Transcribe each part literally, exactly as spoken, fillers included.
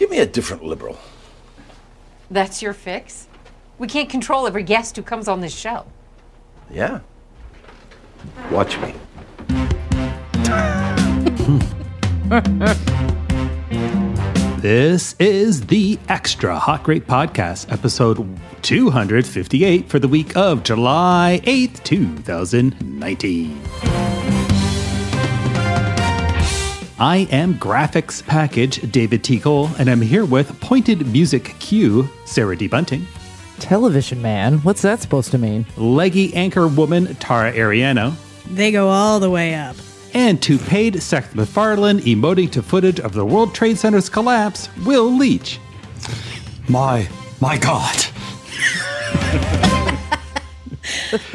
Give me a different liberal. That's your fix? We can't control every guest who comes on this show. Yeah. Watch me. This is the Extra Hot Great Podcast, episode two fifty-eight for the week of July eighth, two thousand nineteen. I am graphics package David T. Cole, and I'm here with pointed music cue Sarah D. Bunting. Television man, what's that supposed to mean? Leggy anchor woman Tara Ariano. They go all the way up. And toupeed Seth MacFarlane emoting to footage of the World Trade Center's collapse, Will Leitch. My, my God.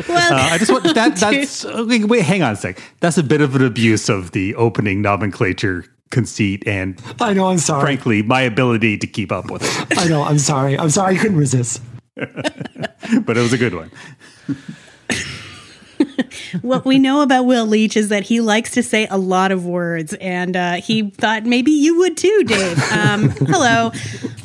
Well, uh, I just want that. That's okay, wait. Hang on a sec. That's a bit of an abuse of the opening nomenclature conceit, and I know I'm sorry. Frankly, my ability to keep up with it. I know I'm sorry. I'm sorry. I couldn't resist. But it was a good one. What we know about Will Leitch is that he likes to say a lot of words, and uh, he thought maybe you would too, Dave. Um, hello.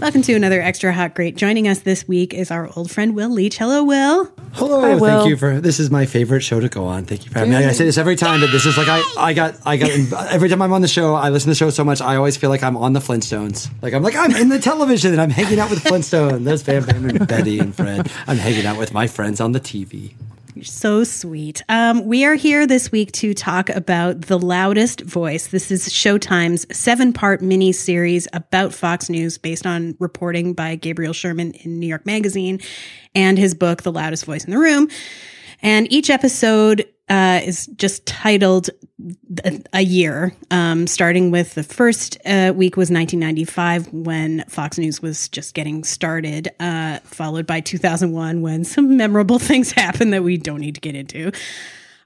Welcome to another Extra Hot Great. Joining us this week is our old friend, Will Leitch. Hello, Will. Hello. Hi, Will. Thank you for, this is my favorite show to go on. Thank you for having me. I say this every time, but this is like, I, I got, I got, every time I'm on the show, I listen to the show so much, I always feel like I'm on the Flintstones. Like, I'm like, I'm in the television and I'm hanging out with Flintstone. There's Bam Bam and Betty and Fred. I'm hanging out with my friends on the T V. You're so sweet. Um, we are here this week to talk about The Loudest Voice. This is Showtime's seven-part mini-series about Fox News based on reporting by Gabriel Sherman in New York Magazine and his book, The Loudest Voice in the Room. And each episode uh, is just titled a year, um, starting with the first uh, week was nineteen ninety-five when Fox News was just getting started, uh, followed by two thousand one when some memorable things happened that we don't need to get into.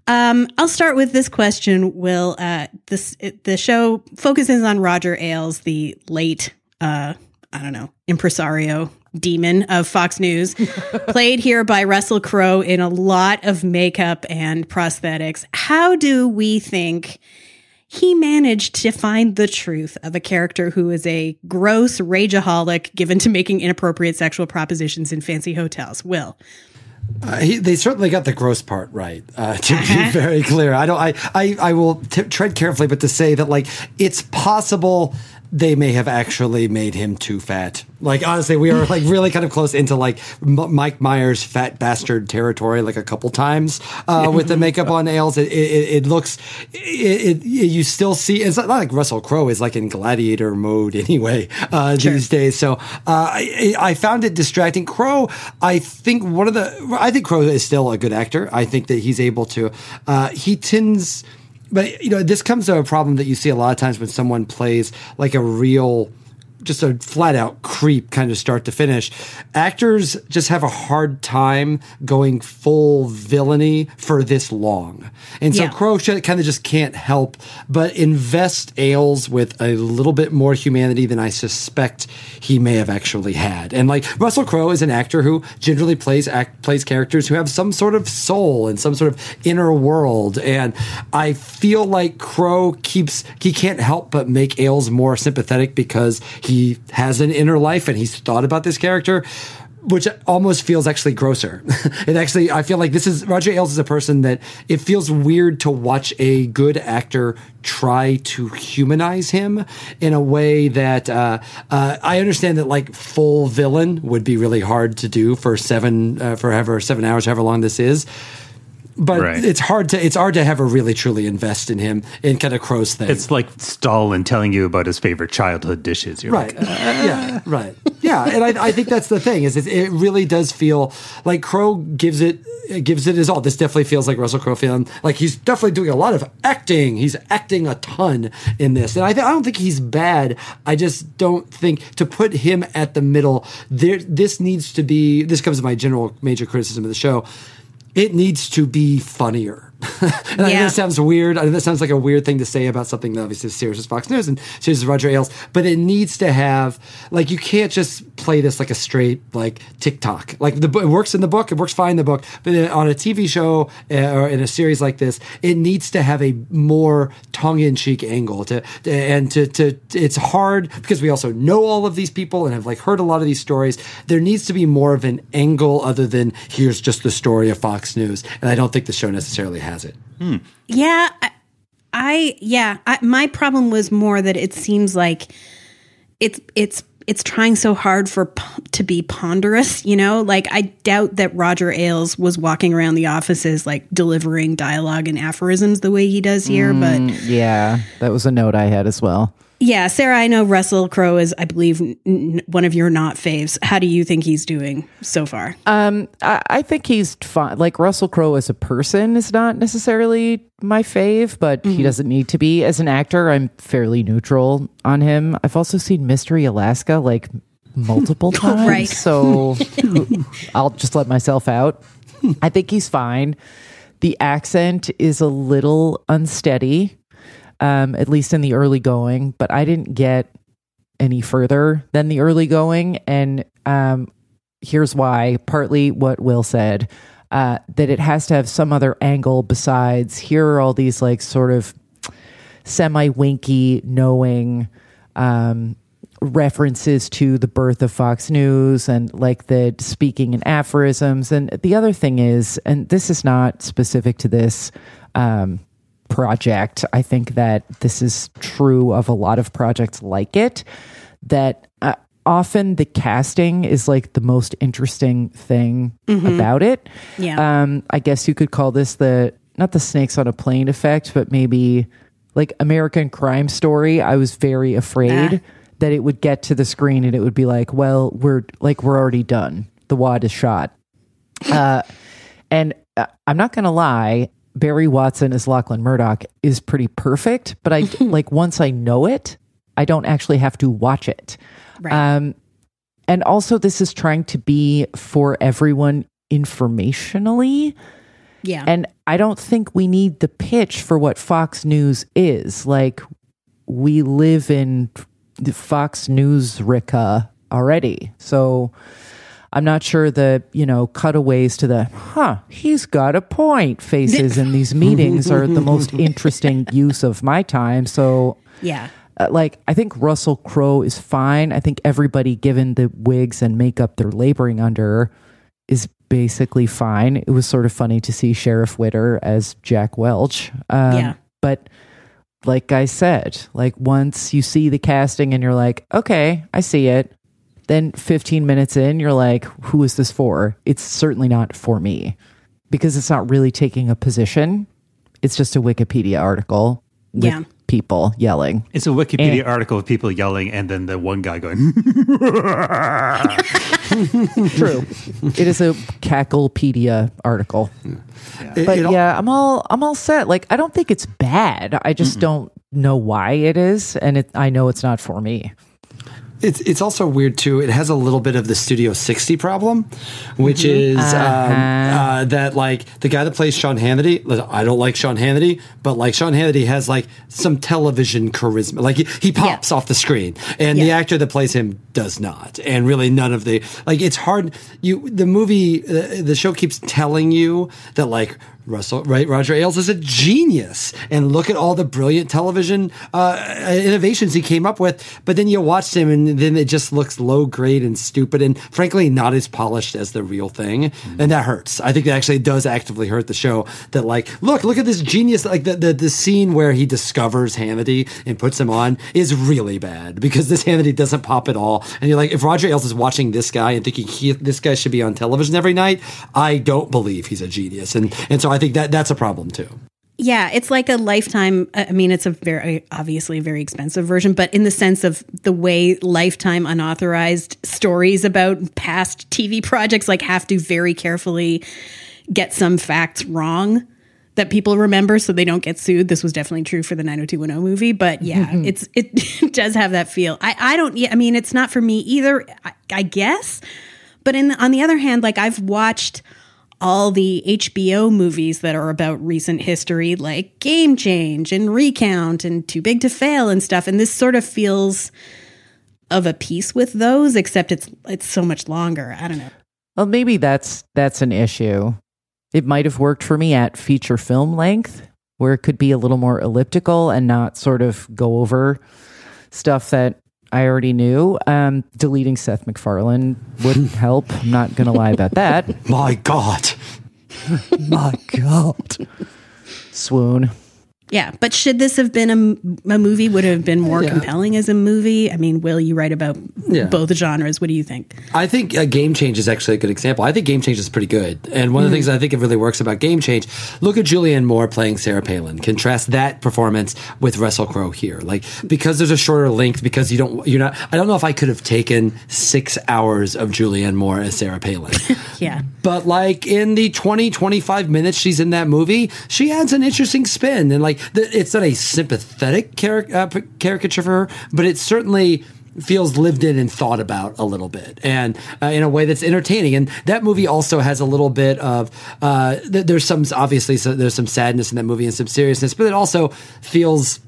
Um, I'll start with this question, Will. Uh, this it, the show focuses on Roger Ailes, the late, uh, I don't know, impresario demon of Fox News, played here by Russell Crowe in a lot of makeup and prosthetics. How do we think he managed to find the truth of a character who is a gross rageaholic given to making inappropriate sexual propositions in fancy hotels? Will? Uh, he, they certainly got the gross part right. Uh, to uh-huh. be very clear, I don't. I I, I will t- tread carefully, but to say that like it's possible they may have actually made him too fat. Like honestly, we are like really kind of close into like M- Mike Myers fat bastard territory. Like a couple times uh, with the makeup on Ailes, it, it, it looks. It, it, you still see it's not like Russell Crowe is like in gladiator mode anyway uh, sure. these days. So uh, I, I found it distracting. Crowe, I think one of the. I think Crowe is still a good actor. I think that he's able to. Uh, he tends, but you know, this comes to a problem that you see a lot of times when someone plays like a real, just a flat out creep kind of start to finish. Actors just have a hard time going full villainy for this long. And so yeah. Crowe kind of just can't help but invest Ailes with a little bit more humanity than I suspect he may have actually had. And like Russell Crowe is an actor who generally plays act, plays characters who have some sort of soul and some sort of inner world. And I feel like Crowe keeps, he can't help but make Ailes more sympathetic because he He has an inner life and he's thought about this character, which almost feels actually grosser. It actually, I feel like this is, Roger Ailes is a person that it feels weird to watch a good actor try to humanize him in a way that uh, uh, I understand that like full villain would be really hard to do for seven, uh, forever, seven hours, however long this is. But right. it's hard to it's hard to have a really truly invest in him in kind of Crowe's thing. It's like Stalin telling you about his favorite childhood dishes. You're right. Like, uh, yeah. Right. Yeah. And I, I think that's the thing is it, it really does feel like Crowe gives it gives it his all. This definitely feels like Russell Crowe feeling like he's definitely doing a lot of acting. He's acting a ton in this, and I th- I don't think he's bad. I just don't think to put him at the middle. There, this needs to be. This comes to my general major criticism of the show. It needs to be funnier. And yeah. I know that sounds weird. I know that sounds like a weird thing to say about something that obviously is serious as Fox News and serious as Roger Ailes, but it needs to have, like, you can't just play this like a straight, like, TikTok. Like, the it works in the book, it works fine in the book, but on a T V show uh, or in a series like this, it needs to have a more tongue-in-cheek angle. To, to and to, to it's hard because we also know all of these people and have, like, heard a lot of these stories. There needs to be more of an angle other than here's just the story of Fox News, and I don't think the show necessarily has it. Hmm. Yeah, I, I yeah, I, my problem was more that it seems like it's it's it's trying so hard for to be ponderous, you know? Like, I doubt that Roger Ailes was walking around the offices like delivering dialogue and aphorisms the way he does here, mm, but yeah, that was a note I had as well. Yeah, Sarah, I know Russell Crowe is, I believe, n- one of your not faves. How do you think he's doing so far? Um, I, I think he's fine. Like, Russell Crowe as a person is not necessarily my fave, but mm-hmm. he doesn't need to be. As an actor, I'm fairly neutral on him. I've also seen Mystery Alaska, like, multiple times. Right. So I'll just let myself out. I think he's fine. The accent is a little unsteady. Um, at least in the early going, but I didn't get any further than the early going. And um, here's why, partly what Will said, uh, that it has to have some other angle besides here are all these like sort of semi-winky, knowing um, references to the birth of Fox News and like the speaking and aphorisms. And the other thing is, and this is not specific to this, um, project. I think that this is true of a lot of projects like it, that uh, often the casting is like the most interesting thing mm-hmm. about it. Yeah. Um, I guess you could call this the, not the snakes on a plane effect, but maybe like American Crime Story. I was very afraid ah. that it would get to the screen and it would be like, well, we're like, we're already done. The wad is shot. uh, and uh, I'm not going to lie. Barry Watson as Lachlan Murdoch is pretty perfect, but I like once I know it, I don't actually have to watch it. Right. Um, and also, this is trying to be for everyone informationally. Yeah. And I don't think we need the pitch for what Fox News is. Like, we live in Fox News-rica already. So I'm not sure the, you know, cutaways to the, huh, he's got a point faces in these meetings are the most interesting use of my time. So, yeah, uh, like, I think Russell Crowe is fine. I think everybody, given the wigs and makeup they're laboring under, is basically fine. It was sort of funny to see Sheriff Witter as Jack Welch. Um, yeah. But like I said, like once you see the casting and you're like, okay, I see it. Then fifteen minutes in, you're like, who is this for? It's certainly not for me because it's not really taking a position. It's just a Wikipedia article with yeah. people yelling. It's a Wikipedia and, article with people yelling and then the one guy going. True. It is a Cacklepedia article. Yeah. But it, it yeah, I'm all I'm all set. Like, I don't think it's bad. I just mm-mm. don't know why it is. And it, I know it's not for me. It's it's also weird, too. It has a little bit of the Studio sixty problem, which mm-hmm. is uh-huh. um, uh, that, like, the guy that plays Sean Hannity, I don't like Sean Hannity, but, like, Sean Hannity has, like, some television charisma. Like, he, he pops yeah. off the screen, and yeah. the actor that plays him does not, and really none of the, like, it's hard. You The movie, uh, the show keeps telling you that, like, Russell, right? Roger Ailes is a genius, and look at all the brilliant television uh, innovations he came up with. But then you watch him, and then it just looks low grade and stupid, and frankly, not as polished as the real thing. Mm-hmm. And that hurts. I think that actually does actively hurt the show. That like, look, look at this genius. Like the the, the scene where he discovers Hannity and puts him on is really bad because this Hannity doesn't pop at all. And you're like, if Roger Ailes is watching this guy and thinking he, this guy should be on television every night, I don't believe he's a genius. And and so. I think that that's a problem too. Yeah, it's like a Lifetime. I mean, it's a very obviously very expensive version, but in the sense of the way Lifetime unauthorized stories about past T V projects like have to very carefully get some facts wrong that people remember so they don't get sued. This was definitely true for the nine oh two one oh movie, but yeah, mm-hmm. it's it does have that feel. I I don't. I mean, it's not for me either. I, I guess, but in on the other hand, like I've watched all the H B O movies that are about recent history, like Game Change and Recount and Too Big to Fail and stuff. And this sort of feels of a piece with those, except it's it's so much longer. I don't know. Well, maybe that's that's an issue. It might have worked for me at feature film length, where it could be a little more elliptical and not sort of go over stuff that I already knew. Um, deleting Seth MacFarlane wouldn't help. I'm not going to lie about that. My God. My God. Swoon. Yeah. But should this have been a, a movie? Would it have been more yeah. compelling as a movie? I mean, Will, you write about yeah. both genres. What do you think? I think uh, Game Change is actually a good example. I think Game Change is pretty good. And one mm-hmm. of the things I think it really works about Game Change, look at Julianne Moore playing Sarah Palin. Contrast that performance with Russell Crowe here. Like, because there's a shorter length, because you don't, you're not, I don't know if I could have taken six hours of Julianne Moore as Sarah Palin. yeah. But like in the twenty, twenty-five minutes she's in that movie, she adds an interesting spin. And like, it's not a sympathetic caric- uh, caricature for her, but it certainly feels lived in and thought about a little bit, and uh, in a way that's entertaining. And that movie also has a little bit of uh, th- there's some obviously so there's some sadness in that movie and some seriousness, but it also feels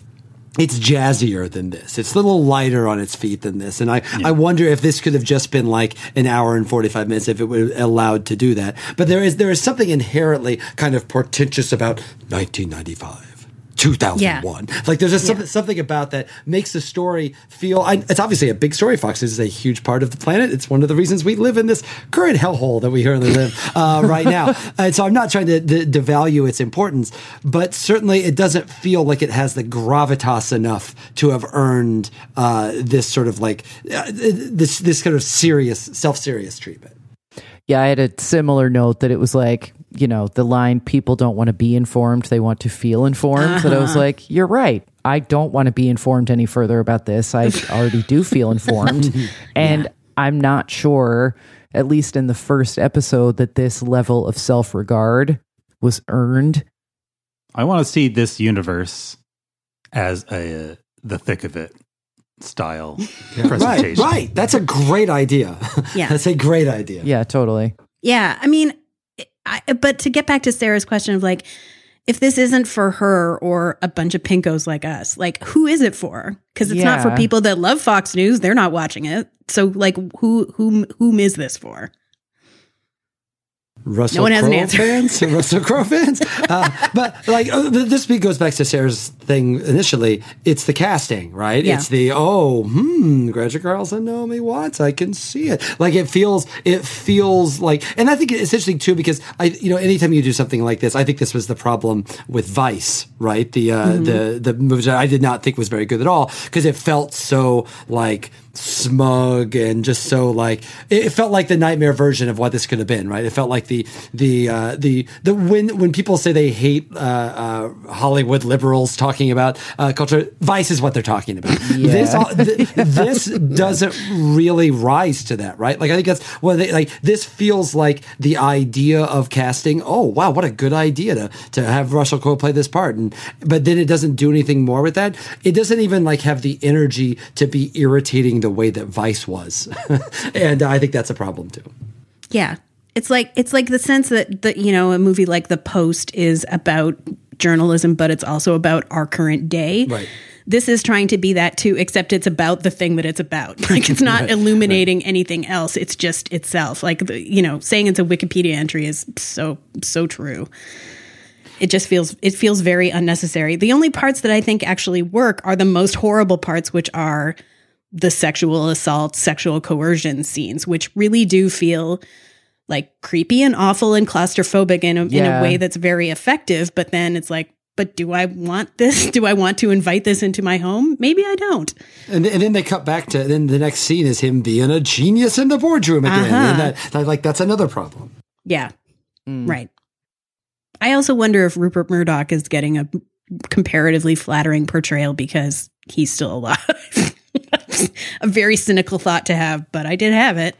it's jazzier than this. It's a little lighter on its feet than this. And I, yeah. I wonder if this could have just been like an hour and forty-five minutes if it were allowed to do that. But there is there is something inherently kind of portentous about nineteen ninety-five. two thousand one. Yeah. Like, there's just something, yeah. something about that makes the story feel... I, it's obviously a big story. Fox News is a huge part of the planet. It's one of the reasons we live in this current hellhole that we currently live uh, right now. And so I'm not trying to, to devalue its importance, but certainly it doesn't feel like it has the gravitas enough to have earned uh, this sort of like... Uh, this, this kind of serious, self-serious treatment. Yeah, I had a similar note that it was like, you know, the line, people don't want to be informed, they want to feel informed. Uh-huh. That I was like, you're right. I don't want to be informed any further about this. I already do feel informed. And yeah. I'm not sure, at least in the first episode, that this level of self-regard was earned. I want to see this universe as a uh, the thick of it style yeah. presentation. Right, right. That's a great idea. Yeah. That's a great idea. Yeah, totally. Yeah, I mean... I, but to get back to Sarah's question of like, if this isn't for her or a bunch of pinkos like us, like who is it for? Because it's yeah. not for people that love Fox News. They're not watching it. So like who whom whom is this for? Russell no one has Crowe an answer. fans, Russell Crowe fans. Uh, but like uh, this goes back to Sarah's thing initially. It's the casting, right? Yeah. It's the oh, hmm, Gretchen Carlson, Naomi Watts. I can see it. Like it feels, it feels like, and I think it's interesting too because I, you know, anytime you do something like this, I think this was the problem with Vice, right? The uh, mm-hmm. the the movie I did not think was very good at all because it felt so like. Smug and just so like it felt like the nightmare version of what this could have been, right? It felt like the the uh, the the when when people say they hate uh, uh, Hollywood liberals talking about uh, culture, Vice is what they're talking about. Yeah. This all, th- this doesn't really rise to that, right? Like I think that's one of the, like this feels like the idea of casting. Oh wow, what a good idea to to have Russell Crowe play this part, and but then it doesn't do anything more with that. It doesn't even like have the energy to be irritating. The the way that Vice was. And I think that's a problem too. Yeah. It's like, it's like the sense that, that, you know, a movie like The Post is about journalism, but it's also about our current day. Right. This is trying to be that too, except it's about the thing that it's about. Like it's not right, illuminating right. anything else. It's just itself. Like, the, you know, saying it's a Wikipedia entry is so, so true. It just feels, it feels very unnecessary. The only parts that I think actually work are the most horrible parts, which are the sexual assault, sexual coercion scenes, which really do feel like creepy and awful and claustrophobic in a, yeah. in a way that's very effective. But then it's like, but do I want this? Do I want to invite this into my home? Maybe I don't. And, th- and then they cut back to, then the next scene is him being a genius in the boardroom again. Uh-huh. And that, that, like, that's another problem. Yeah. Mm. Right. I also wonder if Rupert Murdoch is getting a comparatively flattering portrayal because he's still alive. A very cynical thought to have, but I did have it.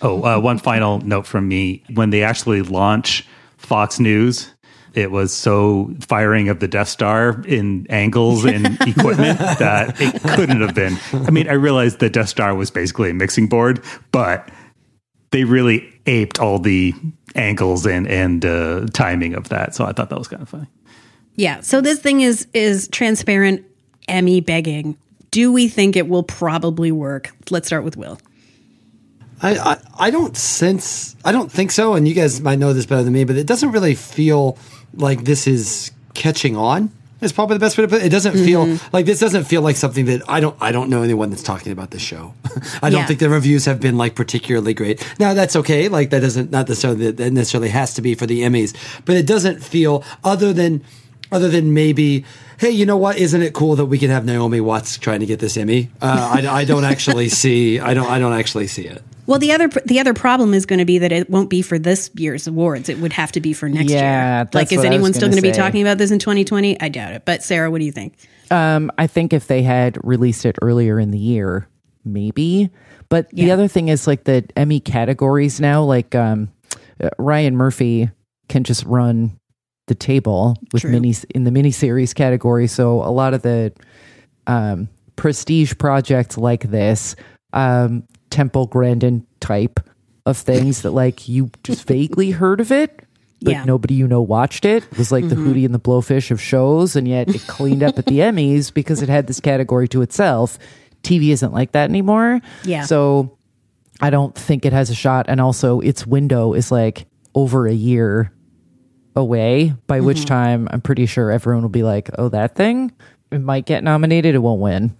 Oh, uh, one final note from me. When they actually launch Fox News, it was so firing of the Death Star in angles and equipment that it couldn't have been. I mean, I realized the Death Star was basically a mixing board, but they really aped all the angles and and uh, timing of that. So I thought that was kind of funny. Yeah. So this thing is is transparent Emmy begging. Do we think it will probably work? Let's start with Will. I, I I don't sense I don't think so, and you guys might know this better than me, but it doesn't really feel like this is catching on. It's probably the best way to put it. It doesn't mm-hmm. feel like this doesn't feel like something that I don't I don't know anyone that's talking about this show. I yeah. don't think the reviews have been like particularly great. Now that's okay. Like that doesn't not necessarily that necessarily has to be for the Emmys, but it doesn't feel other than other than maybe. Hey, you know what? Isn't it cool that we can have Naomi Watts trying to get this Emmy? Uh, I, I don't actually see. I don't. I don't actually see it. Well, the other the other problem is going to be that it won't be for this year's awards. It would have to be for next yeah, year. That's like, is anyone still going to be talking about this in twenty twenty? I doubt it. But Sarah, what do you think? Um, I think if they had released it earlier in the year, maybe. But yeah. the other thing is like the Emmy categories now. Like um, Ryan Murphy can just run the table with True. mini in the miniseries category. So a lot of the um, prestige projects like this, um, Temple Grandin type of things that like you just vaguely heard of it, but yeah. nobody you know watched it. It was like mm-hmm. the Hootie and the Blowfish of shows, and yet it cleaned up at the Emmys because it had this category to itself. T V isn't like that anymore. Yeah. So I don't think it has a shot, and also its window is like over a year away, by mm-hmm. which time I'm pretty sure everyone will be like, oh, that thing, it might get nominated, it won't win.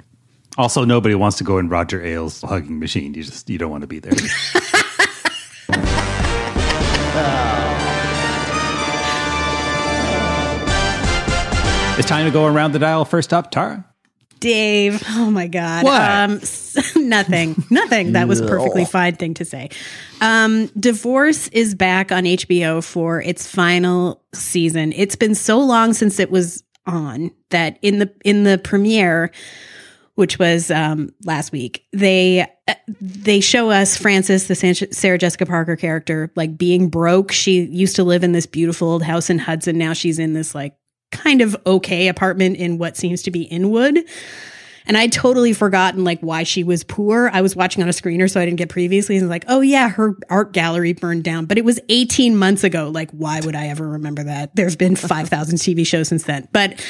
Also, nobody wants to go in Roger Ailes' hugging machine. You just you don't want to be there. Oh. It's time to go around the dial. First up, Tara. Dave. Oh my God. What? Um, nothing. Nothing. That was a perfectly fine thing to say. Um, Divorce is back on H B O for its final season. It's been so long since it was on that in the in the premiere, which was um, last week, they uh, they show us Frances, the San- Sarah Jessica Parker character, like being broke. She used to live in this beautiful old house in Hudson. Now she's in this like kind of okay apartment in what seems to be Inwood. And I'd totally forgotten like why she was poor. I was watching on a screener, so I didn't get previously. And like, oh yeah, her art gallery burned down. But it was eighteen months ago. Like, why would I ever remember that? There's been five thousand T V shows since then. But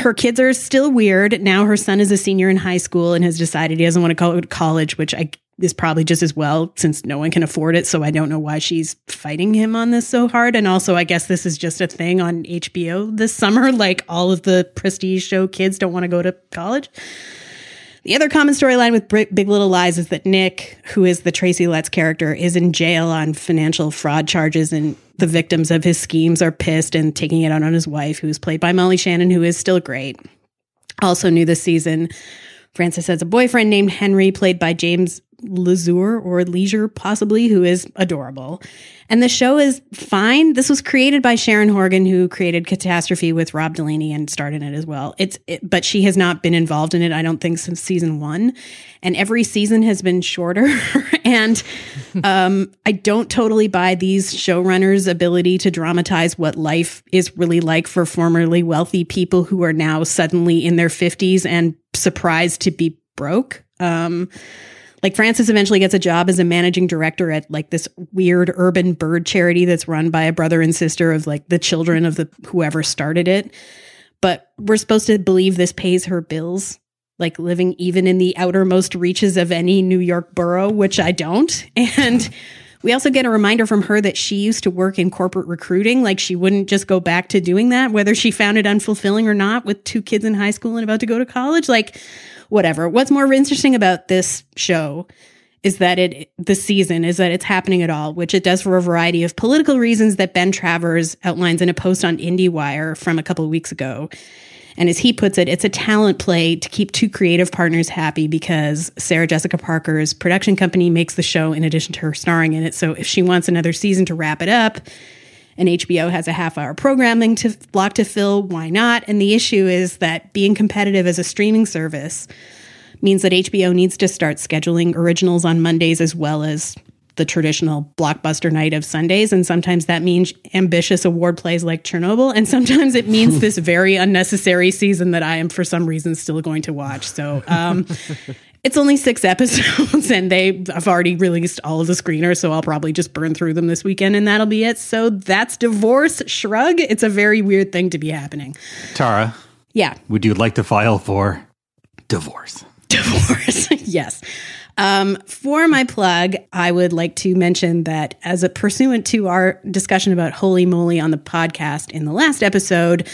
her kids are still weird. Now her son is a senior in high school and has decided he doesn't want to go to college, which I is probably just as well since no one can afford it. So I don't know why she's fighting him on this so hard. And also, I guess this is just a thing on H B O this summer. Like all of the prestige show kids don't want to go to college. The other common storyline with Big Little Lies is that Nick, who is the Tracy Letts character, is in jail on financial fraud charges, and the victims of his schemes are pissed and taking it out on his wife, who's played by Molly Shannon, who is still great. Also new this season, Frances has a boyfriend named Henry, played by James Leisure or Leisure possibly, who is adorable. And the show is fine. This was created by Sharon Horgan, who created Catastrophe with Rob Delaney and starred in it as well. It's it, but she has not been involved in it, I don't think, since season one. And every season has been shorter. And um, I don't totally buy these showrunners' ability to dramatize what life is really like for formerly wealthy people who are now suddenly in their fifties and surprised to be broke. Um Like Frances eventually gets a job as a managing director at like this weird urban bird charity that's run by a brother and sister of like the children of the whoever started it. But we're supposed to believe this pays her bills, like living even in the outermost reaches of any New York borough, which I don't. And we also get a reminder from her that she used to work in corporate recruiting. Like she wouldn't just go back to doing that, whether she found it unfulfilling or not, with two kids in high school and about to go to college. Like, whatever. What's more interesting about this show is that it, the season, is that it's happening at all, which it does for a variety of political reasons that Ben Travers outlines in a post on IndieWire from a couple of weeks ago. And as he puts it, it's a talent play to keep two creative partners happy because Sarah Jessica Parker's production company makes the show in addition to her starring in it. So if she wants another season to wrap it up, and H B O has a half-hour programming to block to fill, why not? And the issue is that being competitive as a streaming service means that H B O needs to start scheduling originals on Mondays as well as the traditional blockbuster night of Sundays. And sometimes that means ambitious award plays like Chernobyl. And sometimes it means this very unnecessary season that I am, for some reason, still going to watch. So um, It's only six episodes and they have already released all of the screeners, so I'll probably just burn through them this weekend and that'll be it. So that's Divorce, shrug. It's a very weird thing to be happening. Tara. Yeah. Would you like to file for divorce? Divorce. Yes. Um, for my plug, I would like to mention that as a pursuant to our discussion about Holy Moly on the podcast in the last episode,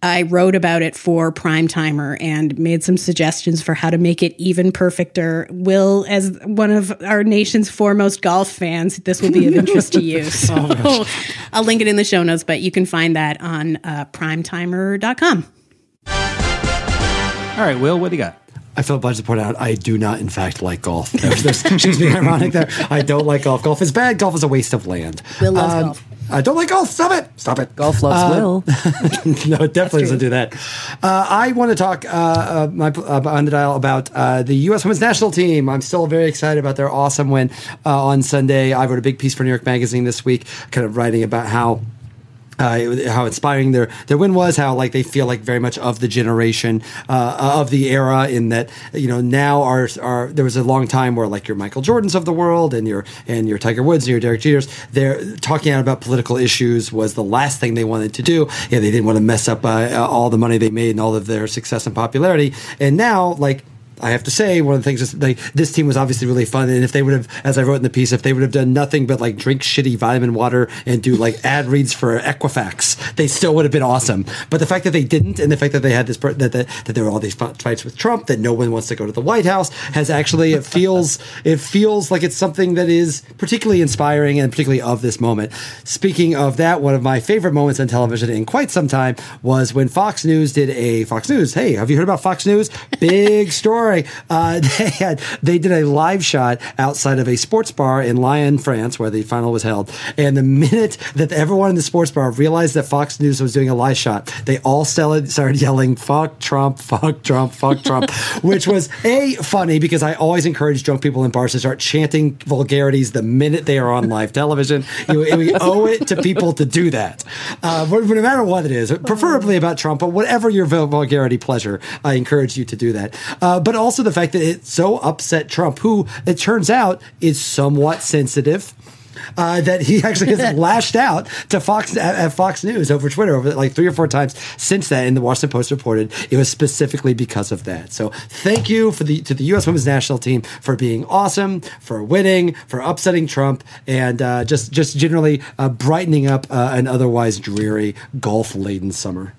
I wrote about it for Primetimer and made some suggestions for how to make it even perfecter. Will, as one of our nation's foremost golf fans, this will be of interest to you. So oh I'll link it in the show notes, but you can find that on uh, primetimer dot com. All right, Will, what do you got? I feel obliged to point out I do not, in fact, like golf. There's, there's, she's being ironic there. I don't like golf. Golf is bad. Golf is a waste of land. Will loves um, golf. I don't like golf. Stop it. Stop it. Golf loves uh, Will. No, it definitely doesn't do that. Uh, I want to talk uh, uh, my, uh, on the dial about uh, the U S Women's National Team. I'm still very excited about their awesome win uh, on Sunday. I wrote a big piece for New York Magazine this week, kind of writing about how Uh, how inspiring their, their win was, how like they feel like very much of the generation uh, of the era, in that, you know, now our, our there was a long time where like your Michael Jordans of the world and your and your Tiger Woods and your Derek Jeters, they're talking out about political issues was the last thing they wanted to do. Yeah, they didn't want to mess up uh, all the money they made and all of their success and popularity. And now, like, I have to say, one of the things is like this team was obviously really fun, and if they would have, as I wrote in the piece, if they would have done nothing but like drink shitty vitamin water and do like ad reads for Equifax, they still would have been awesome. But the fact that they didn't, and the fact that they had this that that, that there were all these fights with Trump, that no one wants to go to the White House, has actually it feels it feels like it's something that is particularly inspiring and particularly of this moment. Speaking of that, one of my favorite moments on television in quite some time was when Fox News did a Fox News. Hey, have you heard about Fox News? Big story. Uh, they had they did a live shot outside of a sports bar in Lyon, France, where the final was held. And the minute that everyone in the sports bar realized that Fox News was doing a live shot, they all started yelling, "Fuck Trump! Fuck Trump! Fuck Trump!" Which was a funny, because I always encourage drunk people in bars to start chanting vulgarities the minute they are on live television. You, we owe it to people to do that, uh, but no matter what it is, preferably about Trump, but whatever your vulgarity pleasure, I encourage you to do that. Uh, but also the fact that it so upset Trump, who, it turns out, is somewhat sensitive, uh, that he actually has lashed out to Fox at, at Fox News over Twitter over like three or four times since that. And the Washington Post reported it was specifically because of that. So thank you for the to the U S Women's National Team for being awesome, for winning, for upsetting Trump, and uh, just just generally uh, brightening up uh, an otherwise dreary golf-laden summer.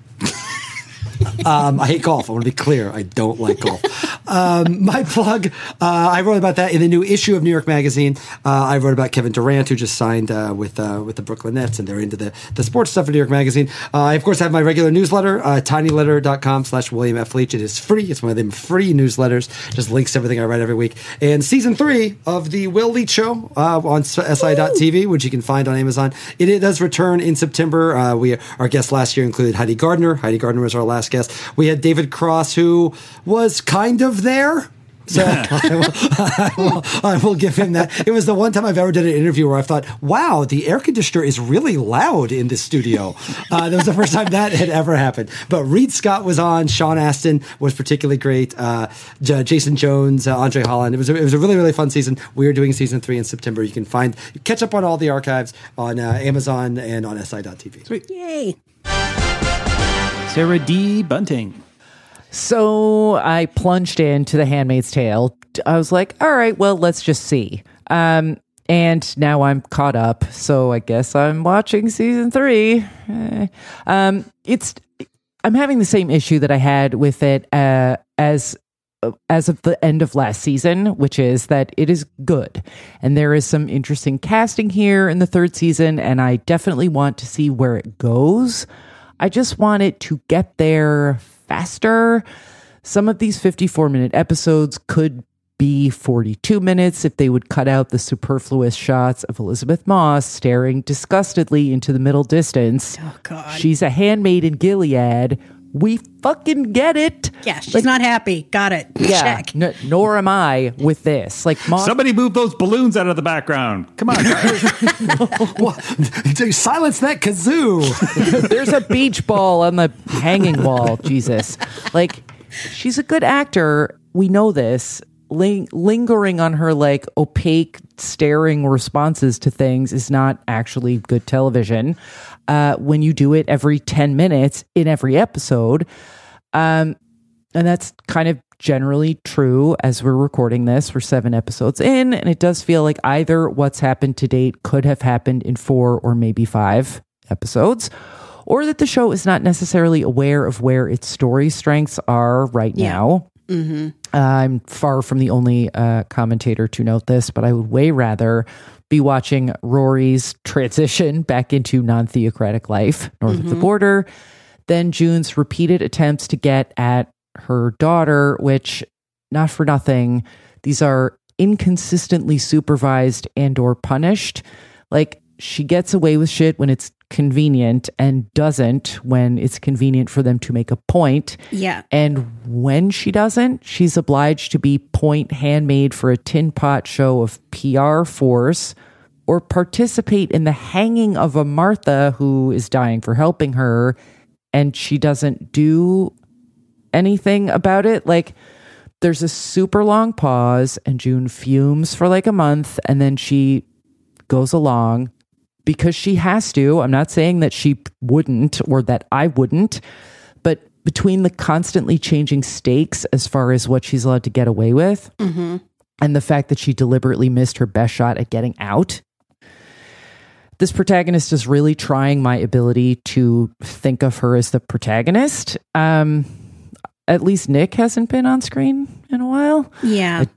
um, I hate golf. I want to be clear. I don't like golf. Um, my plug, uh, I wrote about that in the new issue of New York Magazine. Uh, I wrote about Kevin Durant, who just signed uh, with uh, with the Brooklyn Nets, and they're into the, the sports stuff in New York Magazine. Uh, I, of course, have my regular newsletter, uh, tinyletter dot com slash William F Leach. It is free. It's one of them free newsletters. Just links to everything I write every week. And season three of the Will Leitch Show uh, on S I dot T V, which you can find on Amazon. It, it does return in September. Uh, we Our guests last year included Heidi Gardner. Heidi Gardner was our last guest. We had David Cross, who was kind of there. So I, will, I, will, I will give him that. It was the one time I've ever done an interview where I thought, wow, the air conditioner is really loud in this studio. Uh, that was the first time that had ever happened. But Reed Scott was on. Sean Astin was particularly great. Uh, J- Jason Jones, uh, Andre Holland. It was, a, it was a really, really fun season. We are doing season three in September. You can find, catch up on all the archives on uh, Amazon and on S I dot T V. Sweet. Yay. Sarah D. Bunting. So I plunged into The Handmaid's Tale. I was like, all right, well, let's just see. Um, and now I'm caught up. So I guess I'm watching season three. Eh. Um, it's I'm having the same issue that I had with it uh, as as of the end of last season, which is that it is good. And there is some interesting casting here in the third season. And I definitely want to see where it goes. I just want it to get there faster. Some of these fifty-four minute episodes could be forty-two minutes if they would cut out the superfluous shots of Elizabeth Moss staring disgustedly into the middle distance. Oh, God. She's a handmaid in Gilead. We fucking get it. Yeah, she's like, not happy. Got it. Yeah, check. N- nor am I with this. Like, Moss- somebody move those balloons out of the background. Come on, guys. Silence that kazoo. There's a beach ball on the hanging wall. Jesus. Like, she's a good actor. We know this. ling- lingering on her like opaque, staring responses to things is not actually good television. Uh, when you do it every ten minutes in every episode, um, and that's kind of generally true as we're recording this. We're seven episodes in, and it does feel like either what's happened to date could have happened in four or maybe five episodes, or that the show is not necessarily aware of where its story strengths are right yeah. now. Mm-hmm. Uh, I'm far from the only uh, commentator to note this, but I would way rather be watching Rory's transition back into non-theocratic life north mm-hmm. of the border than June's repeated attempts to get at her daughter, which, not for nothing, these are inconsistently supervised and or punished. Like, she gets away with shit when it's convenient and doesn't when it's convenient for them to make a point. Yeah. And when she doesn't, she's obliged to be point handmaid for a tin pot show of P R force or participate in the hanging of a Martha who is dying for helping her, and she doesn't do anything about it. Like, there's a super long pause and June fumes for like a month, and then she goes along because she has to. I'm not saying that she wouldn't or that I wouldn't, but between the constantly changing stakes as far as what she's allowed to get away with mm-hmm. and the fact that she deliberately missed her best shot at getting out, this protagonist is really trying my ability to think of her as the protagonist. Um, at least Nick hasn't been on screen in a while. Yeah. I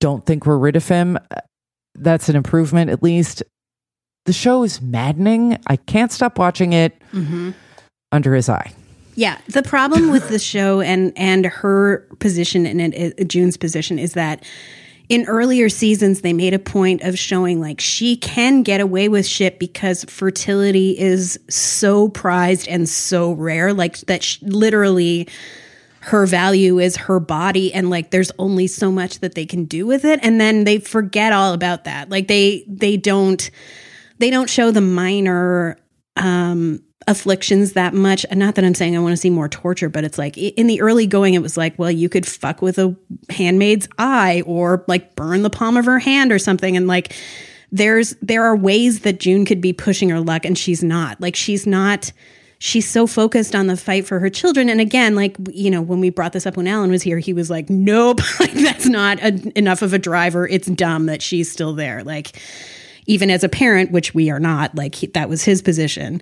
don't think we're rid of him. That's an improvement, at least. The show is maddening. I can't stop watching it mm-hmm. under his eye. Yeah. The problem with the show and, and her position in it, June's position, is that in earlier seasons, they made a point of showing like she can get away with shit because fertility is so prized and so rare, like that she, literally her value is her body, and like there's only so much that they can do with it. And then they forget all about that. Like they they don't they don't show the minor um, afflictions that much. And not that I'm saying I want to see more torture, but it's like in the early going, it was like, well, you could fuck with a handmaid's eye or like burn the palm of her hand or something. And like there's there are ways that June could be pushing her luck, and she's not. Like she's not. She's so focused on the fight for her children. And again, like, you know, when we brought this up when Alan was here, he was like, nope, like, that's not a, enough of a driver. It's dumb that she's still there. Like, even as a parent, which we are not, like, he, that was his position.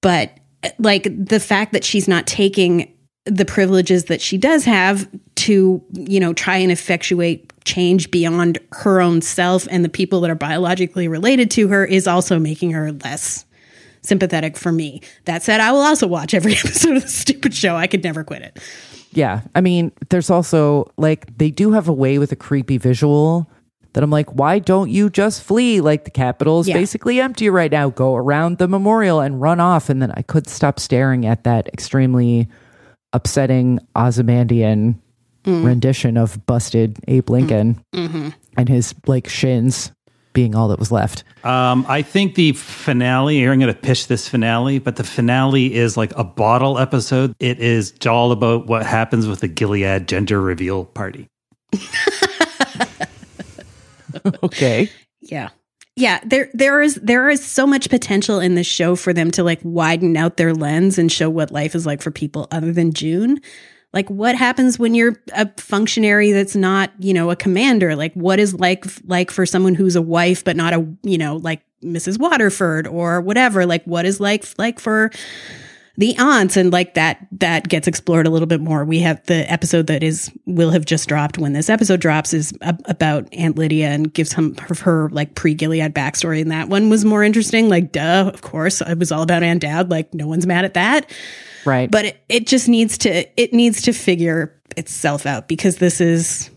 But, like, the fact that she's not taking the privileges that she does have to, you know, try and effectuate change beyond her own self and the people that are biologically related to her is also making her less sympathetic for me. That said, I will also watch every episode of the stupid show. I could never quit it. Yeah. I mean, there's also like, they do have a way with a creepy visual that I'm like, why don't you just flee? Like the Capitol is yeah. basically empty right now. Go around the memorial and run off. And then I could stop staring at that extremely upsetting Ozymandian mm. rendition of busted Abe Lincoln mm-hmm. and his like shins being all that was left. Um, I think the finale, I'm going to pitch this finale, but the finale is like a bottle episode. It is all about what happens with the Gilead gender reveal party. Okay. Yeah. Yeah. There, there is, there is so much potential in this show for them to like widen out their lens and show what life is like for people other than June. Like, what happens when you're a functionary that's not, you know, a commander? Like, what is like like for someone who's a wife but not a, you know, like Missus Waterford or whatever? Like, what is like like for the aunts? And like that that gets explored a little bit more. We have the episode that is will have just dropped when this episode drops is ab- about Aunt Lydia and gives him her, her like pre-Gilead backstory, and that one was more interesting. Like, duh, of course, it was all about Aunt Dowd. Like, no one's mad at that. Right. But it, it just needs to it needs to figure itself out, because this is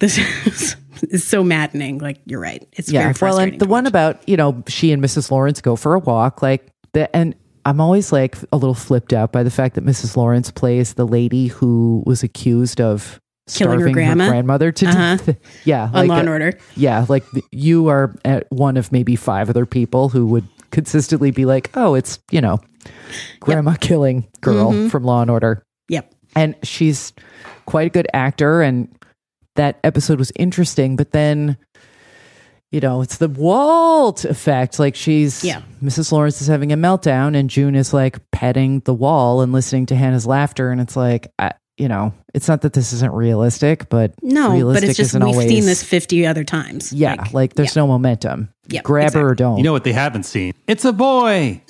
this is, is so maddening. Like, you're right. It's yeah. Very well, and the one about, you know, she and Missus Lawrence go for a walk, like the, and I'm always like a little flipped out by the fact that Missus Lawrence plays the lady who was accused of killing her, grandma. her grandmother to uh-huh. death. Yeah. On like Law and Order. Yeah. Like, you are at one of maybe five other people who would consistently be like, oh, it's, you know, grandma yep. killing girl mm-hmm. from Law and Order. Yep. And she's quite a good actor, and that episode was interesting, but then, you know, it's the Walt effect. Like she's, yeah. Missus Lawrence is having a meltdown and June is like petting the wall and listening to Hannah's laughter. And it's like, I, you know, it's not that this isn't realistic, but no, realistic but it's just, we've always seen this fifty other times. Yeah. Like, like there's yeah. no momentum. Yeah, grab exactly. her or don't. You know what they haven't seen? It's a boy.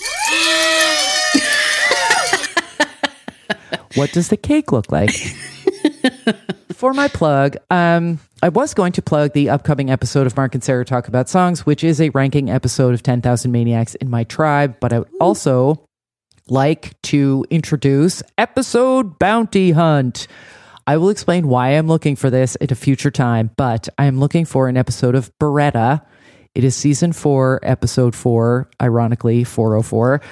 What does the cake look like? For my plug, um, I was going to plug the upcoming episode of Mark and Sarah Talk About Songs, which is a ranking episode of ten thousand Maniacs in My Tribe. But I would also like to introduce episode Bounty Hunt. I will explain why I'm looking for this at a future time, but I am looking for an episode of Beretta. It is season four, episode four, ironically four oh four.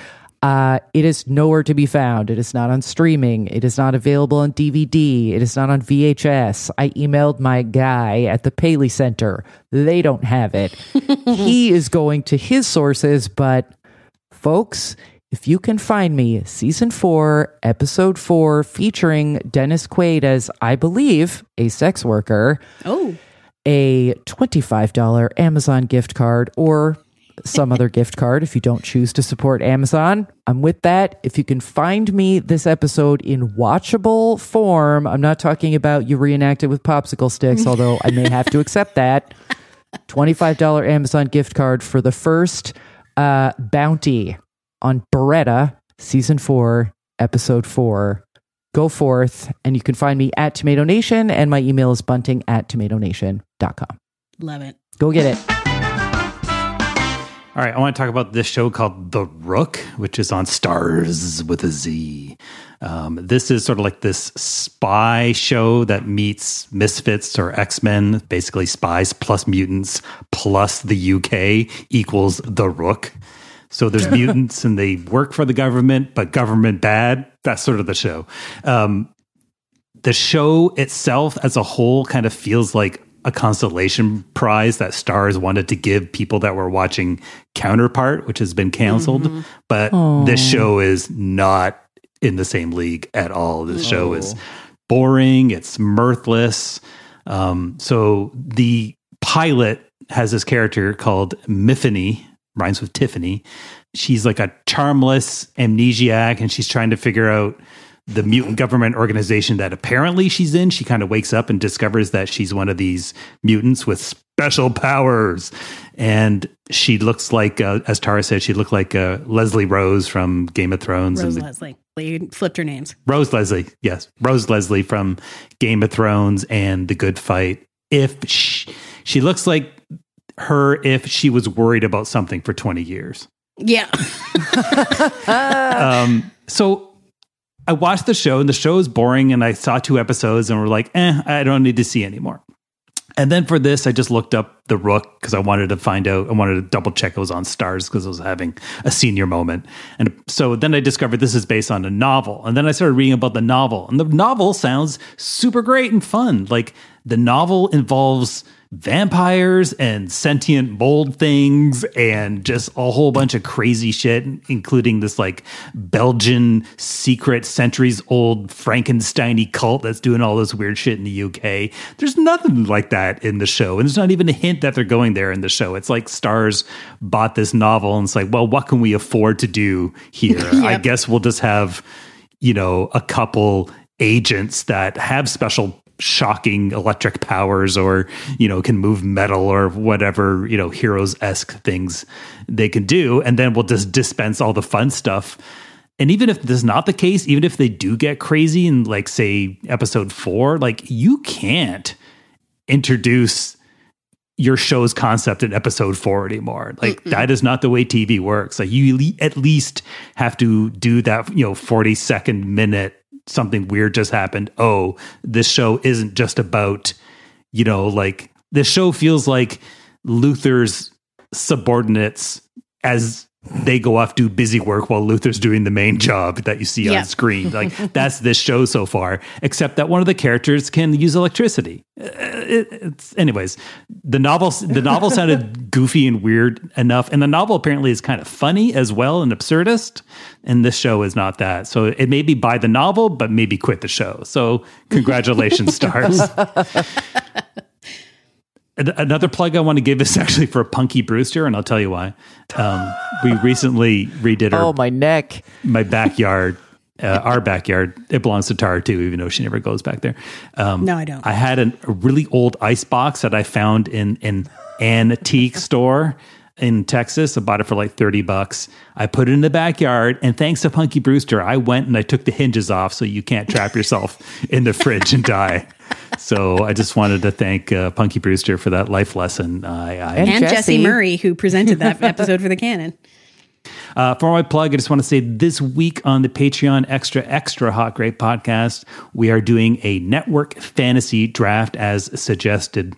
Uh, it is nowhere to be found. It is not on streaming. It is not available on D V D. It is not on V H S. I emailed my guy at the Paley Center. They don't have it. He is going to his sources, but folks, if you can find me, season four, episode four, featuring Dennis Quaid as, I believe, a sex worker, oh, a twenty-five dollars Amazon gift card, or some other gift card if you don't choose to support Amazon. I'm with that. If you can find me this episode in watchable form, I'm not talking about you reenact it with popsicle sticks, although I may have to accept that. twenty-five dollars Amazon gift card for the first uh, bounty on Beretta, season four, episode four. Go forth, and you can find me at Tomato Nation, and my email is bunting at tomatonation.com. Love it. Go get it. All right, I want to talk about this show called The Rook, which is on Stars with a Z. Um, this is sort of like this spy show that meets Misfits or X-Men, basically spies plus mutants plus the U K equals The Rook. So there's mutants and they work for the government, but government bad. That's sort of the show. Um, the show itself as a whole kind of feels like a consolation prize that Stars wanted to give people that were watching Counterpart, which has been canceled. Mm-hmm. But oh. this show is not in the same league at all. This oh. show is boring. It's mirthless. Um, so the pilot has this character called Miffany, rhymes with Tiffany. She's like a charmless amnesiac, and she's trying to figure out the mutant government organization that apparently she's in. She kind of wakes up and discovers that she's one of these mutants with special powers. And she looks like, uh, as Tara said, she looked like uh, Leslie Rose from Game of Thrones. Rose and the, Leslie. You flipped her names. Rose Leslie. Yes. Rose Leslie from Game of Thrones and The Good Fight. If she, she looks like her, if she was worried about something for twenty years. Yeah. um, so, I watched the show, and the show is boring, and I saw two episodes and we're like, eh, I don't need to see anymore. And then for this, I just looked up The Rook because I wanted to find out. I wanted to double check it was on Stars because I was having a senior moment. And so then I discovered this is based on a novel. And then I started reading about the novel, and the novel sounds super great and fun. Like the novel involves vampires and sentient mold things and just a whole bunch of crazy shit, including this like Belgian secret centuries old Frankenstein-y cult that's doing all this weird shit in the U K. There's nothing like that in the show. And there's not even a hint that they're going there in the show. It's like Stars bought this novel and it's like, well, what can we afford to do here? Yep. I guess we'll just have, you know, a couple agents that have special shocking electric powers, or, you know, can move metal or whatever, you know, heroes-esque things they can do. And then we'll just dispense all the fun stuff. And even if this is not the case, even if they do get crazy in, like, say, episode four, like, you can't introduce your show's concept in episode four anymore. Like, mm-mm. That is not the way T V works. Like, you at least have to do that, you know, forty-second minute something weird just happened. Oh, this show isn't just about, you know, like, this show feels like Luther's subordinates as they go off, do busy work while Luther's doing the main job that you see yeah. on screen. Like that's this show so far, except that one of the characters can use electricity. It, it's, anyways, the novel, the novel sounded goofy and weird enough. And the novel apparently is kind of funny as well and absurdist. And this show is not that. So it may be buy the novel, but maybe quit the show. So congratulations, stars. Another plug I want to give is actually for Punky Brewster, and I'll tell you why. Um, we recently redid our... Oh, my neck. My backyard, uh, our backyard. It belongs to Tara, too, even though she never goes back there. Um, no, I don't. I had an, a really old ice box that I found in an antique store in Texas. I bought it for like thirty bucks. I put it in the backyard, and thanks to Punky Brewster, I went and I took the hinges off so you can't trap yourself in the fridge and die. So I just wanted to thank uh, Punky Brewster for that life lesson. Uh, I, and, and Jesse Murray, who presented that episode for the canon. Uh, for my plug, I just want to say this week on the Patreon Extra Extra Hot Great Podcast, we are doing a network fantasy draft as suggested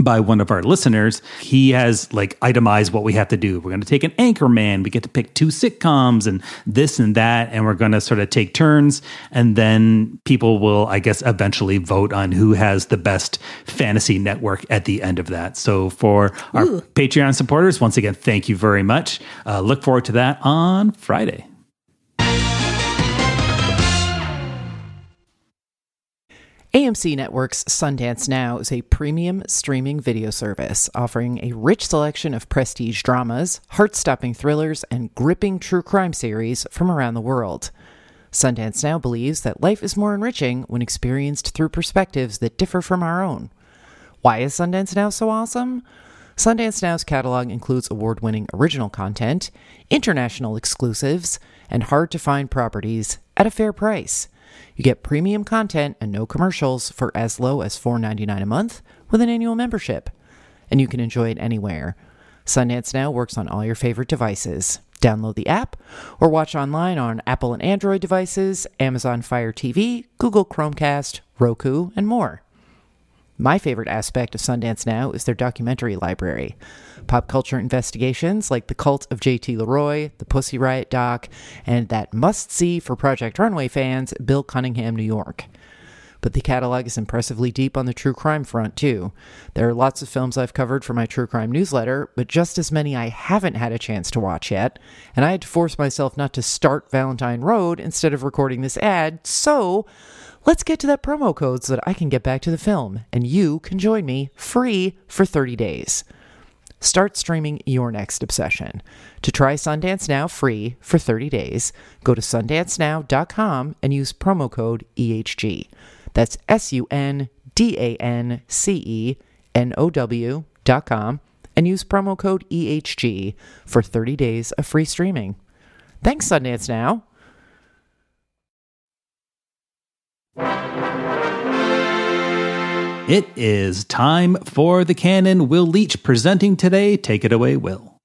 by one of our listeners. He has like itemized what we have to do. We're going to take an anchorman. We get to pick two sitcoms and this and that. And we're going to sort of take turns. And then people will, I guess, eventually vote on who has the best fantasy network at the end of that. So for our Ooh. Patreon supporters, once again, thank you very much. Uh, look forward to that on Friday. A M C Network's Sundance Now is a premium streaming video service offering a rich selection of prestige dramas, heart-stopping thrillers, and gripping true crime series from around the world. Sundance Now believes that life is more enriching when experienced through perspectives that differ from our own. Why is Sundance Now so awesome? Sundance Now's catalog includes award-winning original content, international exclusives, and hard-to-find properties at a fair price. You get premium content and no commercials for as low as four dollars and ninety-nine cents a month with an annual membership. And you can enjoy it anywhere. Sundance Now works on all your favorite devices. Download the app or watch online on Apple and Android devices, Amazon Fire T V, Google Chromecast, Roku, and more. My favorite aspect of Sundance Now is their documentary library. Pop culture investigations like The Cult of J T Leroy, The Pussy Riot doc, and that must-see for Project Runway fans, Bill Cunningham, New York. But the catalog is impressively deep on the true crime front, too. There are lots of films I've covered for my true crime newsletter, but just as many I haven't had a chance to watch yet, and I had to force myself not to start Valentine Road instead of recording this ad, so... Let's get to that promo code so that I can get back to the film, and you can join me free for thirty days. Start streaming your next obsession. To try Sundance Now free for thirty days, go to sundance now dot com and use promo code E H G. That's S U N D A N C E N O W dot com and use promo code E H G for thirty days of free streaming. Thanks, Sundance Now. It is time for the canon. Will Leitch presenting today. Take it away, Will.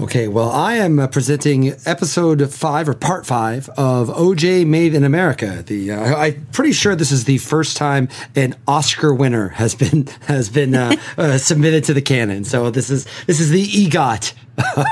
Okay, well, I am uh, presenting episode five or part five of O J Made in America. The uh, I'm pretty sure this is the first time an Oscar winner has been has been uh, uh, submitted to the canon. So this is this is the EGOT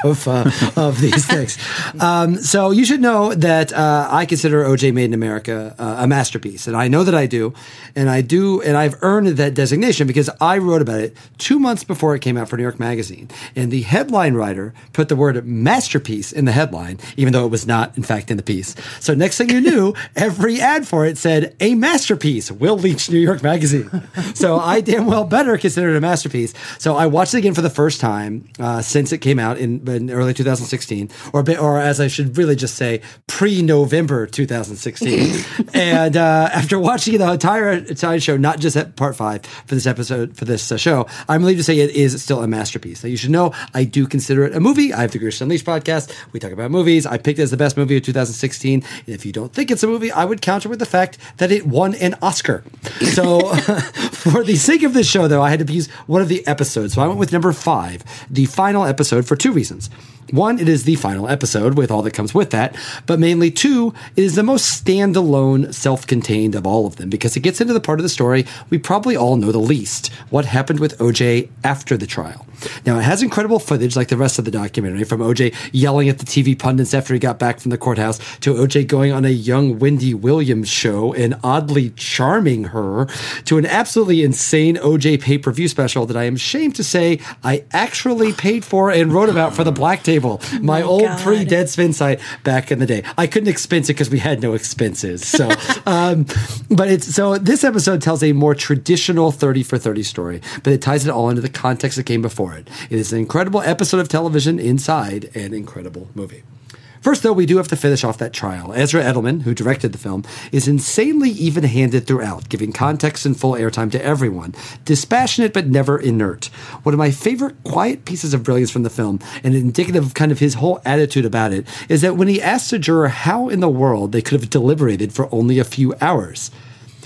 of uh, of these things. Um, so you should know that uh, I consider O J Made in America uh, a masterpiece, and I know that I do, and I do, and I've earned that designation because I wrote about it two months before it came out for New York Magazine, and the headline writer put the word masterpiece in the headline, even though it was not, in fact, in the piece. So next thing you knew, every ad for it said, a masterpiece, Will Leitch, New York Magazine. So I damn well better consider it a masterpiece. So I watched it again for the first time uh, since it came out in, in early two thousand sixteen, or or as I should really just say, pre-November two thousand sixteen. And uh, after watching the entire, entire show, not just at part five for this episode, for this uh, show, I'm relieved to say it is still a masterpiece. Now you should know, I do consider it a movie. I have the Gersh Unleashed podcast. We talk about movies. I picked it as the best movie of two thousand sixteen. And if you don't think it's a movie, I would counter with the fact that it won an Oscar. So for the sake of this show, though, I had to use one of the episodes. So I went with number five, the final episode, for two reasons. One, it is the final episode with all that comes with that, but mainly two, it is the most standalone, self-contained of all of them because it gets into the part of the story we probably all know the least, what happened with O J after the trial. Now, it has incredible footage, like the rest of the documentary, from O J yelling at the T V pundits after he got back from the courthouse to O J going on a young Wendy Williams show and oddly charming her to an absolutely insane O J pay-per-view special that I am ashamed to say I actually paid for and wrote about for the Black Table, my, my old God. pre-Deadspin site back in the day. I couldn't expense it because we had no expenses. So, um, but it's so this episode tells a more traditional thirty for thirty story, but it ties it all into the context that came before it. It is an incredible episode of television inside an incredible movie. First, though, we do have to finish off that trial. Ezra Edelman, who directed the film, is insanely even-handed throughout, giving context and full airtime to everyone, dispassionate but never inert. One of my favorite quiet pieces of brilliance from the film, and indicative of kind of his whole attitude about it, is that when he asks a juror how in the world they could have deliberated for only a few hours,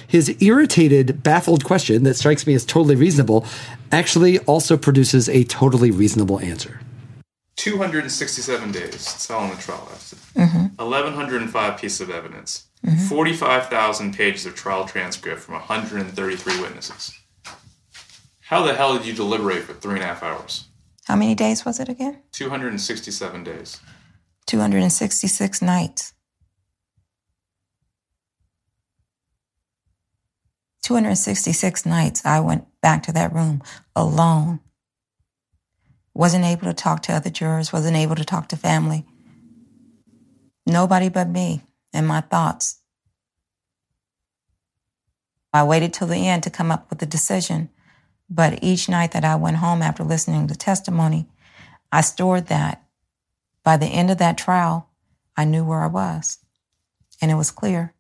his irritated, baffled question that strikes me as totally reasonable actually also produces a totally reasonable answer. two hundred sixty-seven days. It's how long the trial lasted. Mm-hmm. eleven oh five pieces of evidence. Mm-hmm. forty-five thousand pages of trial transcript from one hundred thirty-three witnesses. How the hell did you deliberate for three and a half hours? How many days was it again? two hundred sixty-seven days. two hundred sixty-six nights. two hundred sixty-six nights I went back to that room alone. Wasn't able to talk to other jurors, wasn't able to talk to family. Nobody but me and my thoughts. I waited till the end to come up with a decision, but each night that I went home after listening to testimony, I stored that. By the end of that trial, I knew where I was, and it was clear.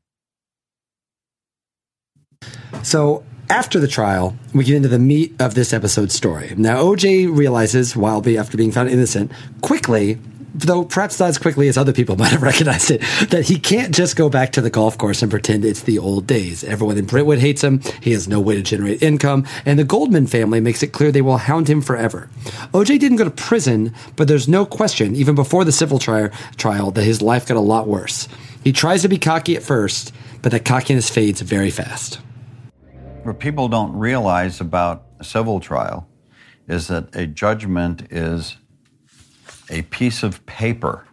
So, after the trial, we get into the meat of this episode's story. Now, O J realizes, while after being found innocent, quickly, though perhaps not as quickly as other people might have recognized it, that he can't just go back to the golf course and pretend it's the old days. Everyone in Brentwood hates him, he has no way to generate income, and the Goldman family makes it clear they will hound him forever. O J didn't go to prison, but there's no question, even before the civil tri- trial, that his life got a lot worse. He tries to be cocky at first, but that cockiness fades very fast. What people don't realize about a civil trial is that a judgment is a piece of paper,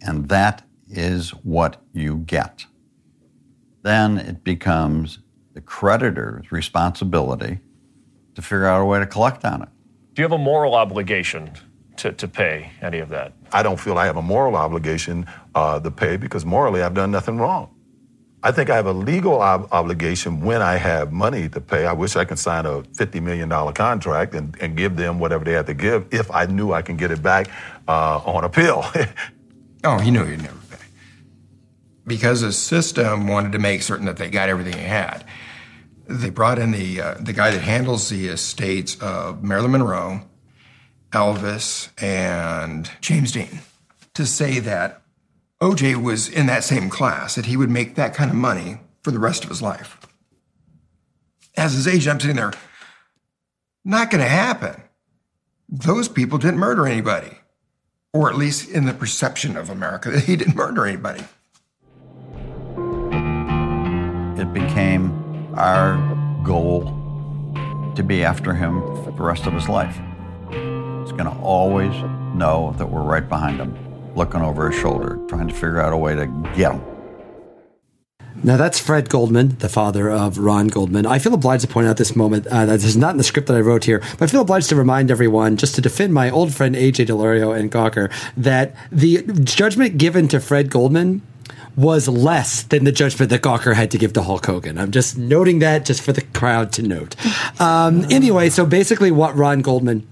and that is what you get. Then it becomes the creditor's responsibility to figure out a way to collect on it. Do you have a moral obligation to, to pay any of that? I don't feel I have a moral obligation uh, to pay because morally I've done nothing wrong. I think I have a legal ob- obligation when I have money to pay. I wish I could sign a fifty million dollars contract and, and give them whatever they had to give if I knew I can get it back uh, on appeal. Oh, he knew he'd never pay. Because the system wanted to make certain that they got everything they had. They brought in the uh, the guy that handles the estates of Marilyn Monroe, Elvis, and James Dean to say that O J was in that same class, that he would make that kind of money for the rest of his life. As his agent, I'm sitting there, not going to happen. Those people didn't murder anybody, or at least in the perception of America, that he didn't murder anybody. It became our goal to be after him for the rest of his life. He's going to always know that we're right behind him, looking over his shoulder, trying to figure out a way to get him. Now, that's Fred Goldman, the father of Ron Goldman. I feel obliged to point out this moment. Uh, this is not in the script that I wrote here, but I feel obliged to remind everyone, just to defend my old friend A J Delorio and Gawker, that the judgment given to Fred Goldman was less than the judgment that Gawker had to give to Hulk Hogan. I'm just noting that just for the crowd to note. Um, anyway, so basically what Ron Goldman...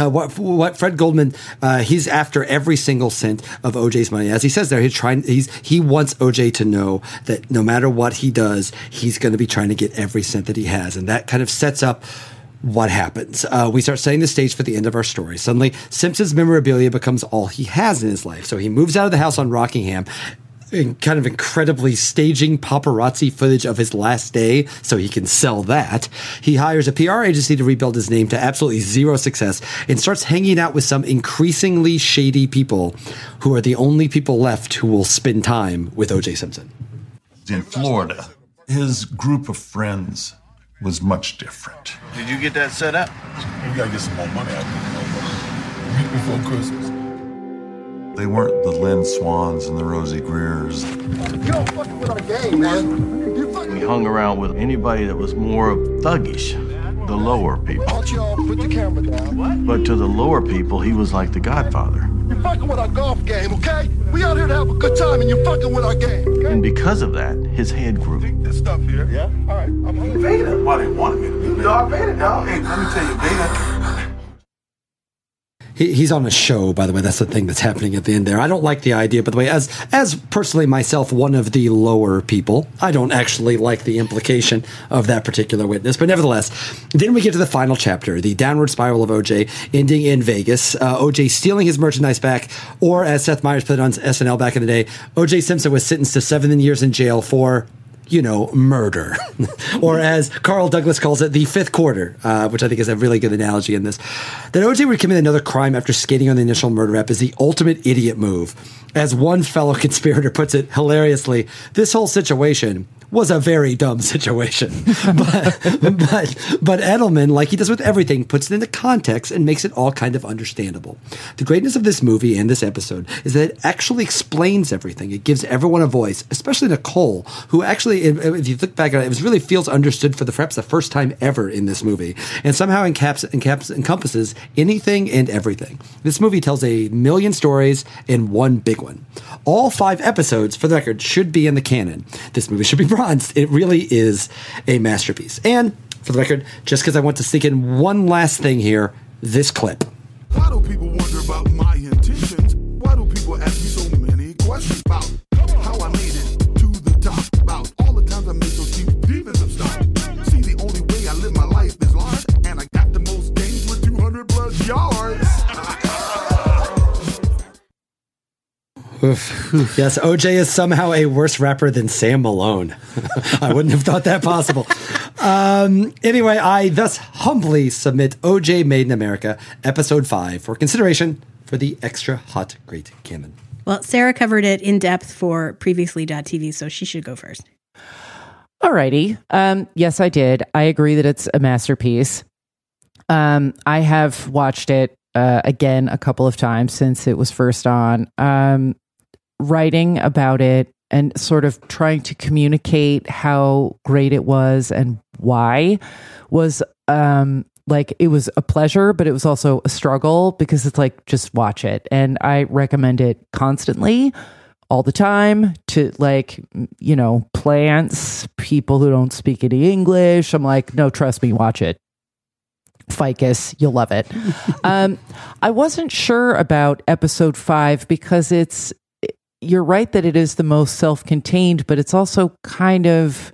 Uh, what, what Fred Goldman, uh, he's after every single cent of O J's money. As he says there, he's trying, he's, he wants O J to know that no matter what he does, he's going to be trying to get every cent that he has. And that kind of sets up what happens. Uh, we start setting the stage for the end of our story. Suddenly, Simpson's memorabilia becomes all he has in his life. So he moves out of the house on Rockingham, kind of incredibly staging paparazzi footage of his last day so he can sell that. He hires a P R agency to rebuild his name to absolutely zero success and starts hanging out with some increasingly shady people who are the only people left who will spend time with O J Simpson. In Florida, his group of friends was much different. Did you get that set up? We gotta get some more money out of it. Week before Christmas. They weren't the Lynn Swans and the Rosie Greers. You don't fucking win on a game, man. You fucking... We hung around with anybody that was more thuggish, the lower people. Why don't y'all put the camera down? What? But to the lower people, he was like the Godfather. You're fucking with our golf game, okay? We out here to have a good time, and you're fucking with our game, okay? And because of that, his head grew. Take this stuff here. Yeah? All right. I'm hungry. Vader. Why they wanted me to do that? Darth Vader, dog. Hey, let me tell you, Vader... He's on a show, by the way. That's the thing that's happening at the end there. I don't like the idea, by the way, as as personally myself, one of the lower people. I don't actually like the implication of that particular witness, but nevertheless. Then we get to the final chapter, the downward spiral of O J, ending in Vegas. Uh, O J stealing his merchandise back, or as Seth Meyers put it on S N L back in the day, O J Simpson was sentenced to seven years in jail for... you know, murder. Or as Carl Douglas calls it, the fifth quarter, uh, which I think is a really good analogy in this. That O J would commit another crime after skating on the initial murder rap is the ultimate idiot move. As one fellow conspirator puts it hilariously, this whole situation was a very dumb situation. but, but but Edelman, like he does with everything, puts it into context and makes it all kind of understandable. The greatness of this movie and this episode is that it actually explains everything. It gives everyone a voice, especially Nicole, who actually, if you look back at it, it really feels understood for the perhaps the first time ever in this movie, and somehow encaps, encaps, encompasses anything and everything. This movie tells a million stories in one big one. All five episodes, for the record, should be in the canon. This movie should be bronzed. It really is a masterpiece. And, for the record, just because I want to sneak in one last thing here, this clip. Why do people wonder about my intentions? Why do people ask me so many questions about how I made it to the top? About all the times I made those deep defensive stops. See, the only way I live my life is large, and I got the most games with two hundred plus yards. Oof. Yes, O J is somehow a worse rapper than Sam Malone. I wouldn't have thought that possible. Um, anyway, I thus humbly submit O J Made in America, Episode five, for consideration for the Extra Hot Great Canon. Well, Sarah covered it in depth for previously dot t v, so she should go first. All righty. Um, yes, I did. I agree that it's a masterpiece. Um, I have watched it uh, again a couple of times since it was first on. Um, writing about it and sort of trying to communicate how great it was and why was um like it was a pleasure, but it was also a struggle because it's like, just watch it. And I recommend it constantly, all the time, to like, you know, plants, people who don't speak any English. I'm like, no, trust me, watch it. Ficus, you'll love it. um I wasn't sure about episode five because it's you're right that it is the most self-contained, but it's also kind of,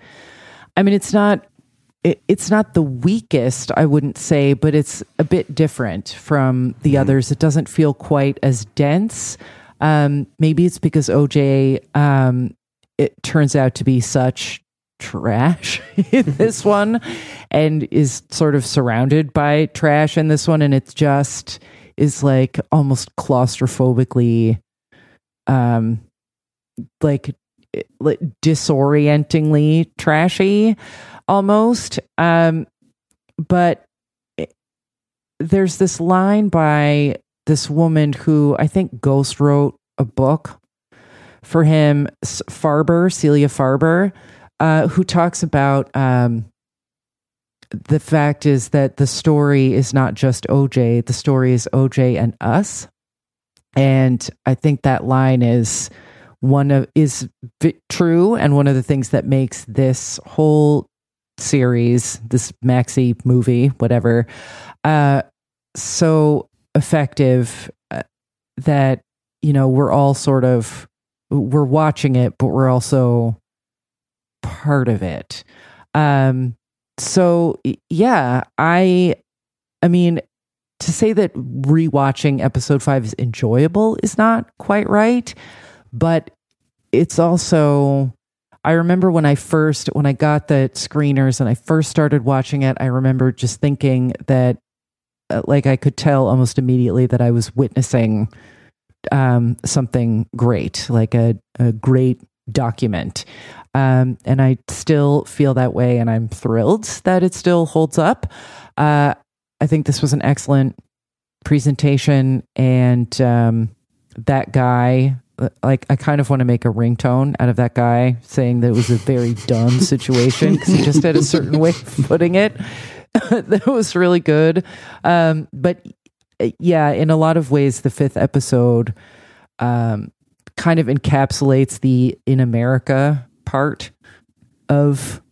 I mean, it's not, it, it's not the weakest, I wouldn't say, but it's a bit different from the mm-hmm. others. It doesn't feel quite as dense. Um, maybe it's because O J, um, it turns out to be such trash in this one and is sort of surrounded by trash in this one. And it's just is like almost claustrophobically Um, like, like disorientingly trashy, almost. Um, but it, there's this line by this woman who I think ghost wrote a book for him, Farber, Celia Farber, uh, who talks about um, the fact is that the story is not just O J. The story is O J and us. And I think that line is one of is v- true, and one of the things that makes this whole series, this maxi movie, whatever, uh, so effective uh, that you know we're all sort of we're watching it, but we're also part of it. Um, so yeah, I, I mean. To say that rewatching episode five is enjoyable is not quite right, but it's also, I remember when I first, when I got the screeners and I first started watching it, I remember just thinking that uh, like I could tell almost immediately that I was witnessing um, something great, like a, a great document. Um, and I still feel that way, and I'm thrilled that it still holds up. Uh, I think this was an excellent presentation, and um, that guy, like, I kind of want to make a ringtone out of that guy saying that it was a very dumb situation, because he just had a certain way of putting it that was really good. Um, but yeah, in a lot of ways, the fifth episode um, kind of encapsulates the in America part of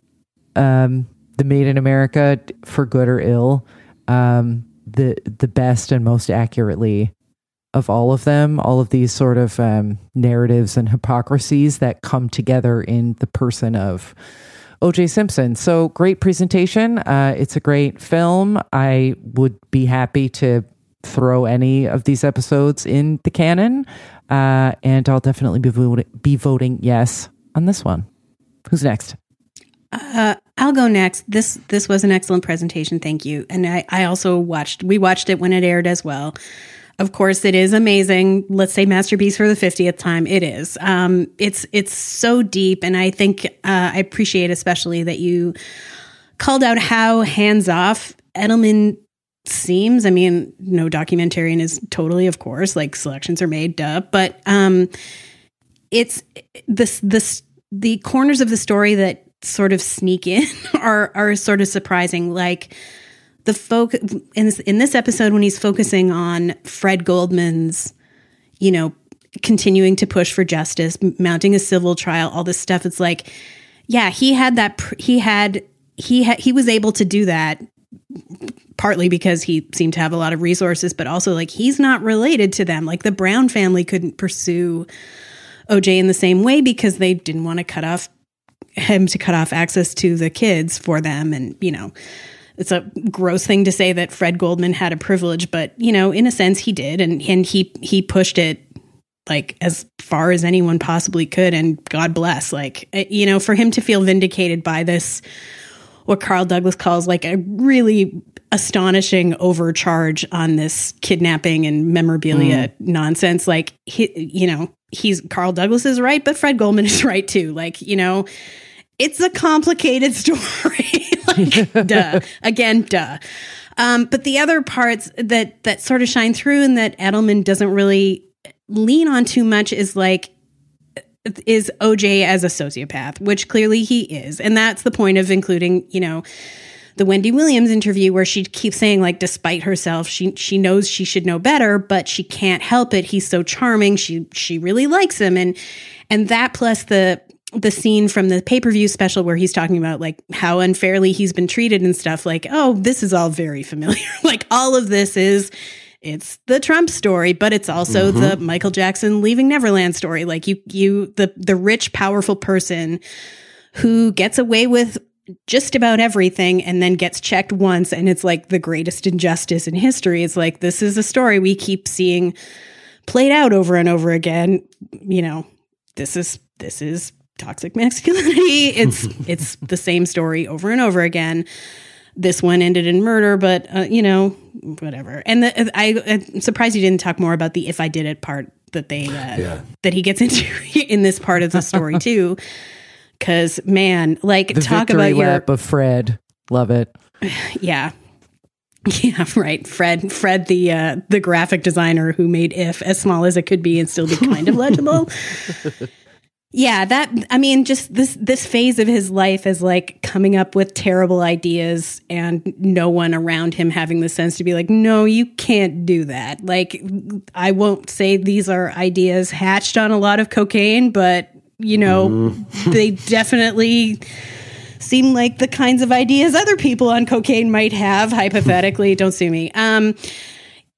um, the Made in America, for good or ill, um, the the best and most accurately of all of them, all of these sort of um, narratives and hypocrisies that come together in the person of O J Simpson. So great presentation. Uh, it's a great film. I would be happy to throw any of these episodes in the canon, uh, and I'll definitely be, vo- be voting yes on this one. Who's next? Uh, I'll go next. This this was an excellent presentation. Thank you. And I, I also watched, we watched it when it aired as well. Of course, it is amazing. Let's say masterpiece for the fiftieth time. It is. Um, it's it's so deep, and I think uh, I appreciate especially that you called out how hands-off Edelman seems. I mean, no documentarian is totally, of course, like selections are made, duh. But um, it's this this the corners of the story that sort of sneak in are are sort of surprising, like. The focus in this, in this episode when he's focusing on Fred Goldman's, you know, continuing to push for justice, mounting a civil trial, all this stuff. It's like, yeah, he had that. Pr- he had he had he was able to do that partly because he seemed to have a lot of resources, but also like he's not related to them. Like the Brown family couldn't pursue O J in the same way because they didn't want to cut off him to cut off access to the kids for them, and you know. It's a gross thing to say that Fred Goldman had a privilege, but, you know, in a sense he did. And, and he, he pushed it like as far as anyone possibly could. And God bless, like, you know, for him to feel vindicated by this, what Carl Douglas calls like a really astonishing overcharge on this kidnapping and memorabilia mm. nonsense. Like, he, you know, he's Carl Douglas is right, but Fred Goldman is right too. Like, you know, it's a complicated story. Like, duh. Again, duh. Um, but the other parts that that sort of shine through and that Edelman doesn't really lean on too much is like, is O J as a sociopath, which clearly he is. And that's the point of including, you know, the Wendy Williams interview where she keeps saying, like, despite herself, she she knows she should know better, but she can't help it. He's so charming. She she really likes him. And and that plus the the scene from the pay-per-view special where he's talking about like how unfairly he's been treated and stuff, like, oh, this is all very familiar. Like all of this is, it's the Trump story, but it's also mm-hmm. the Michael Jackson leaving Neverland story. Like you, you, the, the rich, powerful person who gets away with just about everything and then gets checked once. And it's like the greatest injustice in history. It's like, this is a story we keep seeing played out over and over again. You know, this is, this is, toxic masculinity. It's it's the same story over and over again. This one ended in murder, but uh, you know, whatever. And the, I, I'm surprised you didn't talk more about the "if I did it" part that they uh, yeah. that he gets into in this part of the story too. Because man, like the talk about your lap of Fred, love it. Yeah, yeah, right. Fred, Fred, the uh, the graphic designer who made "If" as small as it could be and still be kind of legible. Yeah, that, I mean, just this this phase of his life is like coming up with terrible ideas and no one around him having the sense to be like, no, you can't do that. Like, I won't say these are ideas hatched on a lot of cocaine, but, you know, mm. they definitely seem like the kinds of ideas other people on cocaine might have, hypothetically. Don't sue me. Um,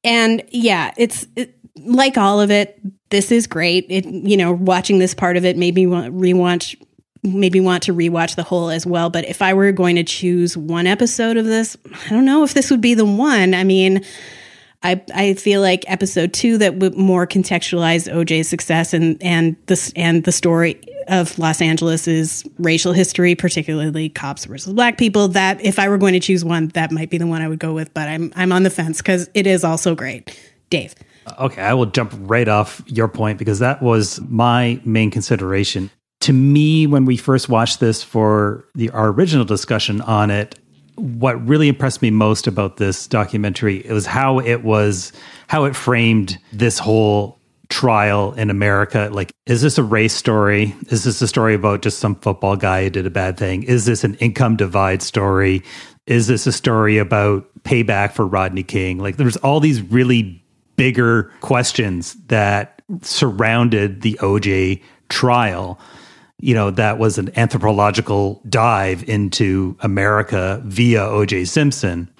and yeah, it's it, like all of it. This is great. It, you know, watching this part of it made me want rewatch, made me want to rewatch the whole as well. But if I were going to choose one episode of this, I don't know if this would be the one. I mean, I I feel like episode two that would more contextualize O J's success and and this and the story of Los Angeles' racial history, particularly cops versus black people. That if I were going to choose one, that might be the one I would go with. But I'm I'm on the fence because it is also great, Dave. Okay, I will jump right off your point because that was my main consideration. to me, when we first watched this for the, our original discussion on it, what really impressed me most about this documentary, it was how it was, how it framed this whole trial in America. Like, is this a race story? Is this a story about just some football guy who did a bad thing? Is this an income divide story? Is this a story about payback for Rodney King? Like, there's all these really bigger questions that surrounded the O J trial. You know, that was an anthropological dive into America via O J Simpson.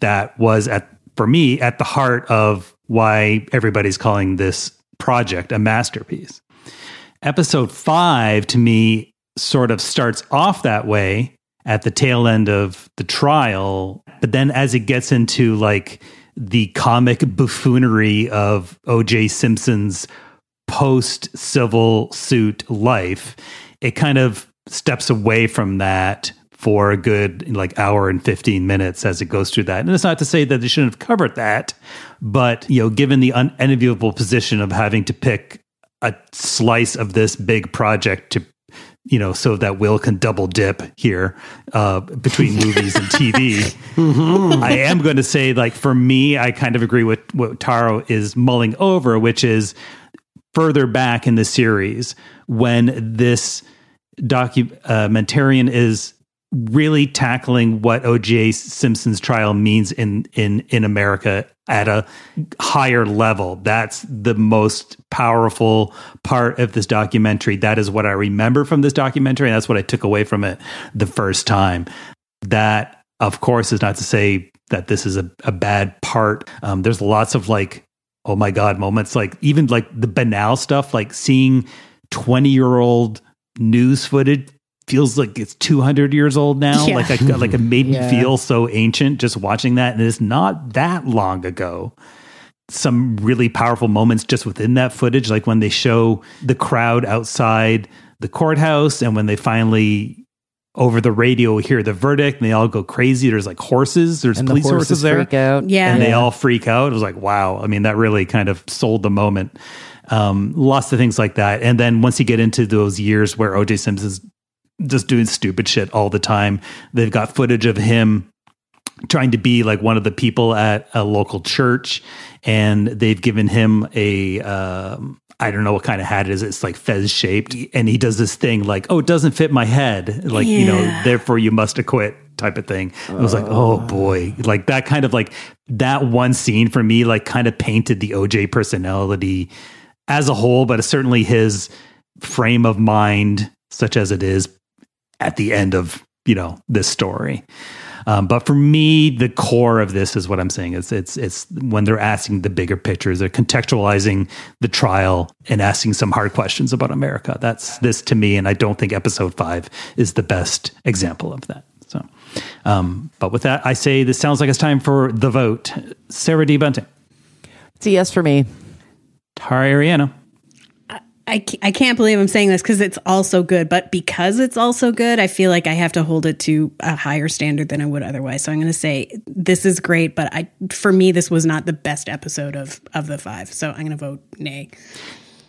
That was, at for me, at the heart of why everybody's calling this project a masterpiece. Episode five, to me, sort of starts off that way at the tail end of the trial. But then as it gets into like the comic buffoonery of O J Simpson's post-civil suit life, it kind of steps away from that for a good like hour and fifteen minutes as it goes through that. And it's not to say that they shouldn't have covered that, but, you know, given the unenviable position of having to pick a slice of this big project to, you know, so that Will can double dip here uh, between movies and T V. Mm-hmm. I am going to say, like, for me, I kind of agree with what Taro is mulling over, which is further back in the series when this documentarian is really tackling what O J Simpson's trial means in, in, in America at a higher level. That's the most powerful part of this documentary. That is what I remember from this documentary, and that's what I took away from it the first time. That, of course, is not to say that this is a, a bad part. Um, there's lots of, like, oh my God moments, like even like the banal stuff, like seeing twenty year old news footage feels like it's two hundred years old now. Yeah. Like, I, like it made yeah. me feel so ancient just watching that. And it's not that long ago. Some really powerful moments just within that footage, like when they show the crowd outside the courthouse and when they finally, over the radio, hear the verdict and they all go crazy. There's like horses, there's and police the horses, horses there. Freak out. Yeah. And yeah. they all freak out. It was like, wow. I mean, that really kind of sold the moment. Um, lots of things like that. And then once you get into those years where O J Simpson's just doing stupid shit all the time, they've got footage of him trying to be like one of the people at a local church, and they've given him a, um, I don't know what kind of hat it is. It's like fez shaped. And he does this thing like, oh, it doesn't fit my head. Like, yeah. you know, therefore you must acquit type of thing. Uh, it was like, oh boy, like that kind of like that one scene for me, like kind of painted the O J personality as a whole, but it's certainly his frame of mind, such as it is at the end of, you know, this story. Um, but for me, the core of this is what I'm saying. It's it's it's when they're asking the bigger pictures, they're contextualizing the trial and asking some hard questions about America. That's this to me, and I don't think episode five is the best example of that. So, um, but with that, I say this sounds like it's time for the vote. Sarah D. Bunting. It's a yes for me. Tara Ariano. I I can't believe I'm saying this because it's also good, but because it's also good, I feel like I have to hold it to a higher standard than I would otherwise. So I'm going to say this is great, but I for me, this was not the best episode of, of the five. So I'm going to vote nay.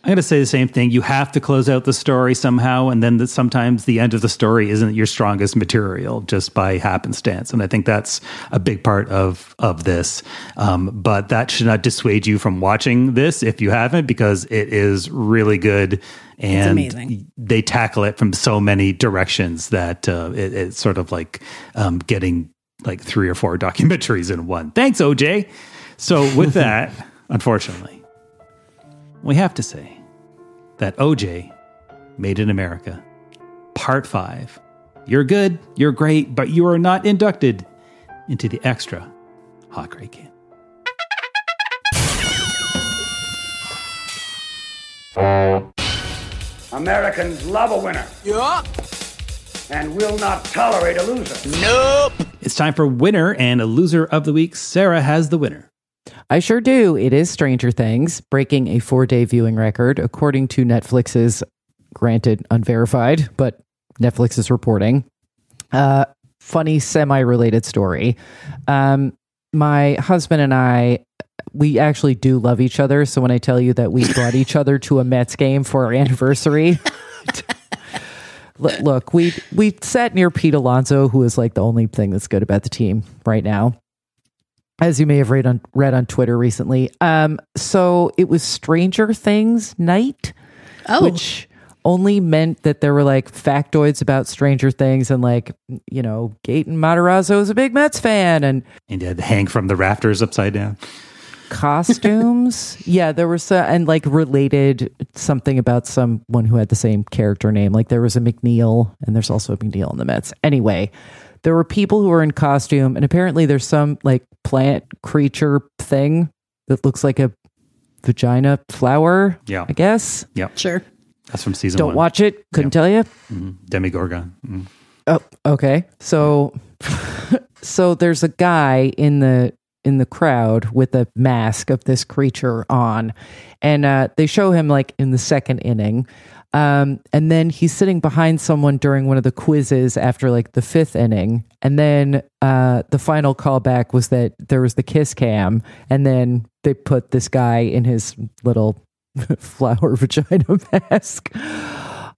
I'm going to say the same thing. You have to close out the story somehow, and then the, sometimes the end of the story isn't your strongest material just by happenstance. And I think that's a big part of, of this. Um, but that should not dissuade you from watching this if you haven't, because it is really good. And it's amazing. They tackle it from so many directions that uh, it, it's sort of like um, getting like three or four documentaries in one. Thanks, O J. So with that, unfortunately, we have to say that O J Made in America, Part five. You're good, you're great, but you are not inducted into the Extra Hot Great Can. Americans love a winner. Yup. And will not tolerate a loser. Nope. It's time for Winner and a Loser of the Week. Sarah has the winner. I sure do. It is Stranger Things, breaking a four-day viewing record, according to Netflix's, granted unverified, but Netflix's reporting. Uh, funny semi-related story. Um, my husband and I, we actually do love each other. So when I tell you that we brought each other to a Mets game for our anniversary... L- look, we we sat near Pete Alonso, who is like the only thing that's good about the team right now, as you may have read on read on Twitter recently. Um, so it was Stranger Things night, oh. which only meant that there were like factoids about Stranger Things and like, you know, Gaten Matarazzo is a big Mets fan and and had to hang from the rafters upside down. Costumes, yeah, there was a, and like related something about someone who had the same character name. Like there was a McNeil, and there's also a McNeil in the Mets. Anyway, there were people who were in costume, and apparently there's some like plant creature thing that looks like a vagina flower. Yeah, I guess. Yeah, sure. That's from season. Don't one. watch it. Couldn't yeah. tell you. Mm-hmm. Demigorgon. Mm-hmm. Oh, okay. So, so there's a guy in the. in the crowd with a mask of this creature on. And uh, they show him like in the second inning. Um, and then he's sitting behind someone during one of the quizzes after like the fifth inning. And then uh, the final callback was that there was the kiss cam. And then they put this guy in his little flower vagina mask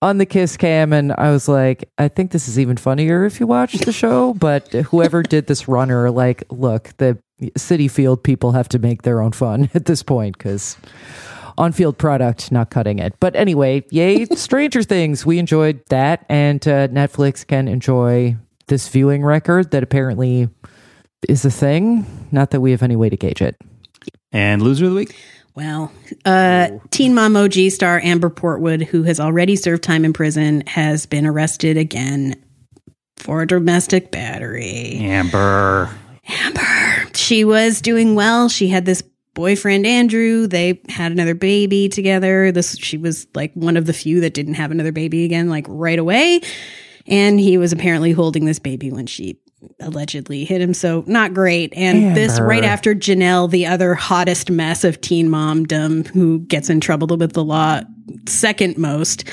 on the kiss cam. And I was like, I think this is even funnier if you watch the show, but whoever did this runner, like, look, the City Field people have to make their own fun at this point because on-field product, not cutting it. But anyway, yay, Stranger Things. We enjoyed that, and uh, Netflix can enjoy this viewing record that apparently is a thing. Not that we have any way to gauge it. And loser of the week? Well, uh, Teen Mom O G star Amber Portwood, who has already served time in prison, has been arrested again for domestic battery. Amber. Amber. She was doing well. She had this boyfriend, Andrew. They had another baby together. This she was like one of the few that didn't have another baby again, like right away. And he was apparently holding this baby when she allegedly hit him. So not great. And Amber. This right after Janelle, the other hottest mess of teen momdom who gets in trouble with the law second most,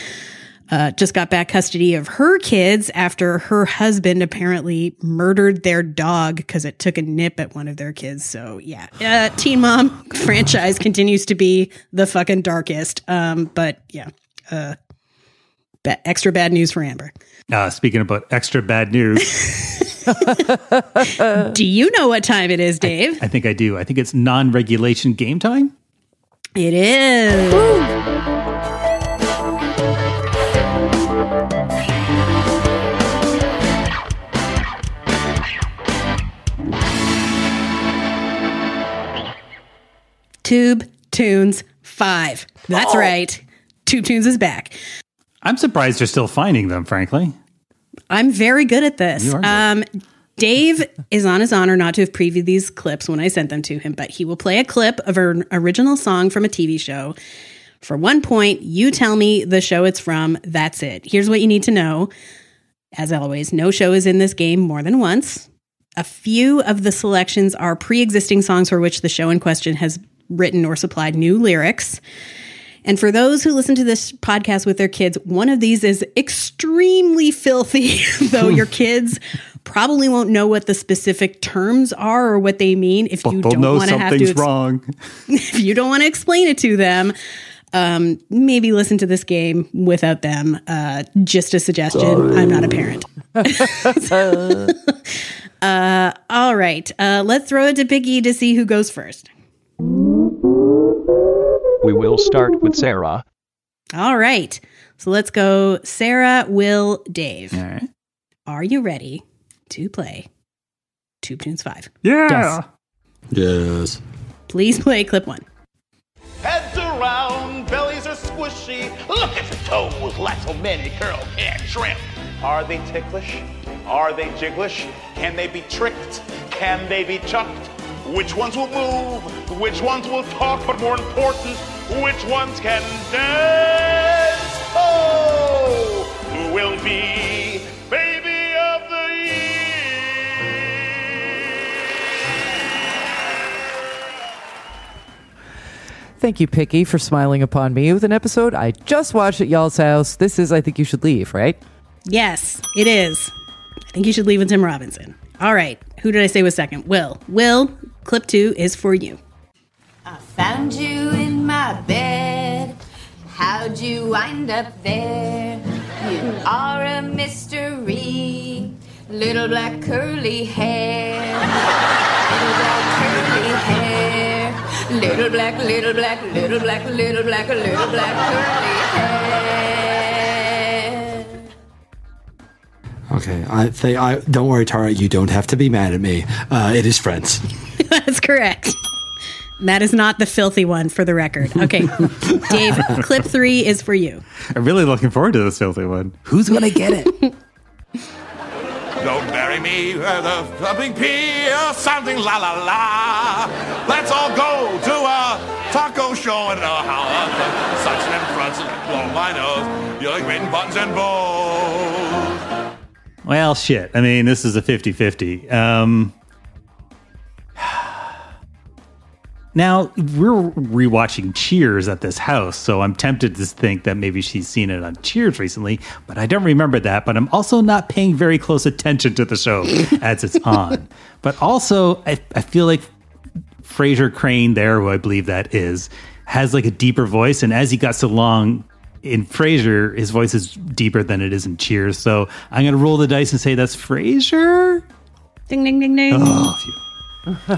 Uh, just got back custody of her kids after her husband apparently murdered their dog because it took a nip at one of their kids. So, yeah. Uh, Teen Mom franchise continues to be the fucking darkest. Um, but, yeah. Uh, ba- extra bad news for Amber. Uh, speaking about extra bad news. Do you know what time it is, Dave? I, I think I do. I think it's non-regulation game time. It is. Woo! Tube Tunes five. That's oh. right. Tube Tunes is back. I'm surprised you're still finding them, frankly. I'm very good at this. You are good. Um, Dave is on his honor not to have previewed these clips when I sent them to him, but he will play a clip of an original song from a T V show. For one point, you tell me the show it's from. That's it. Here's what you need to know. As always, no show is in this game more than once. A few of the selections are pre-existing songs for which the show in question has written or supplied new lyrics. And for those who listen to this podcast with their kids, one of these is extremely filthy, though your kids probably won't know what the specific terms are or what they mean if you but don't want to have to ex- wrong. If you don't want to explain it to them, um, maybe listen to this game without them. Uh, just a suggestion. Sorry. I'm not a parent. uh, all right. Uh, let's throw it to Big E to see who goes first. We will start with Sarah. All right. So let's go Sarah, Will, Dave. All right. Are you ready to play Tube Tunes five? Yeah. Yes. yes. Please play clip one. Heads are round, bellies are squishy. Look at the toes, like so many curls and shrimp. Are they ticklish? Are they jigglish? Can they be tricked? Can they be chucked? Which ones will move? Which ones will talk? But more important, which ones can dance? Oh, who will be Baby of the Year? Thank you, Picky, for smiling upon me with an episode I just watched at y'all's house. This is I Think You Should Leave, right? Yes, it is. I Think You Should Leave with Tim Robinson. All right. Who did I say was second? Will. Will. Clip two is for you. I found you in my bed. How'd you wind up there? You are a mystery. Little black curly hair. Little black curly hair. Little black, little black, little black, little black, little black curly hair. Okay, I think I don't worry, Tara. You don't have to be mad at me. Uh, it is Friends. That's correct. That is not the filthy one, for the record. Okay, Dave, clip three is for you. I'm really looking forward to this filthy one. Who's going to get it? Don't bury me with a thumping pier, something la la la. Let's all go to a taco show in a holler. Such an affront and blow my nose. You like waiting buttons and bows. Well, shit. I mean, this is a fifty-fifty. Um... Now, we're rewatching Cheers at this house, so I'm tempted to think that maybe she's seen it on Cheers recently, but I don't remember that, but I'm also not paying very close attention to the show as it's on. But also, I, I feel like Fraser Crane there, who I believe that is, has like a deeper voice, and as he got so long in Fraser, his voice is deeper than it is in Cheers, so I'm going to roll the dice and say that's Fraser? Ding, ding, ding, ding. Oh,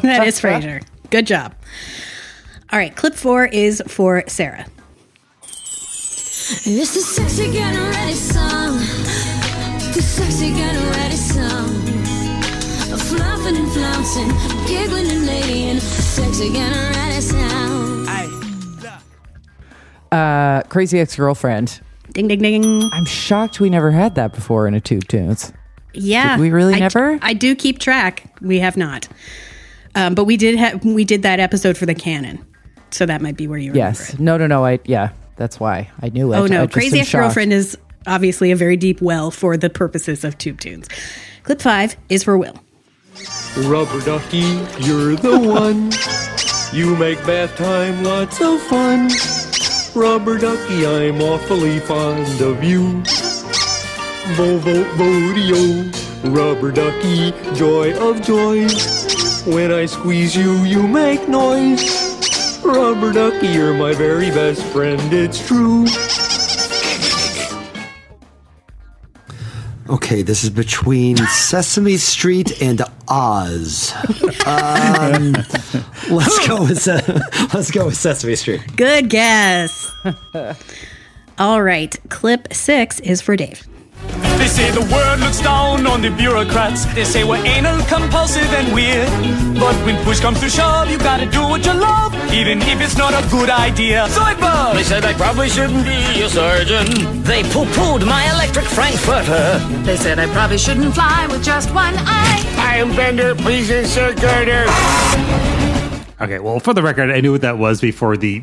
that is Fraser. Good job. All right, clip four is for Sarah. It's the sexy getting ready song. The sexy getting ready song. Fluffing and flouncing, giggling and laying. Sexy getting ready sound. Uh, Crazy Ex-Girlfriend. Ding, ding, ding. I'm shocked we never had that before in a Tube Tunes. Yeah. Did we really I, never? I do keep track. We have not. Um, but we did ha- we did that episode for the canon, so that might be where you remember yes. it. No, no, no. I yeah, that's why I knew it. Oh no, Crazy Ex-Girlfriend is obviously a very deep well for the purposes of Tube Tunes. Clip five is for Will. Rubber ducky, you're the one. You make bath time lots of fun. Rubber ducky, I'm awfully fond of you. Vo vo vodeo, rubber ducky, joy of joys. When I squeeze you, you make noise. Rubber ducky, you're my very best friend, it's true. Okay, this is between Sesame Street and Oz. Um, let's go with Se- let's go with Sesame Street. Good guess. All right, clip six is for Dave. They say the world looks down on the bureaucrats. They say we're anal, compulsive, and weird. But when push comes to shove, you gotta do what you love, even if it's not a good idea. Zoidberg! They said I probably shouldn't be a surgeon. They poo-pooed my electric frankfurter. They said I probably shouldn't fly with just one eye. I am Bender, please insert girder. Okay, well, for the record, I knew what that was before the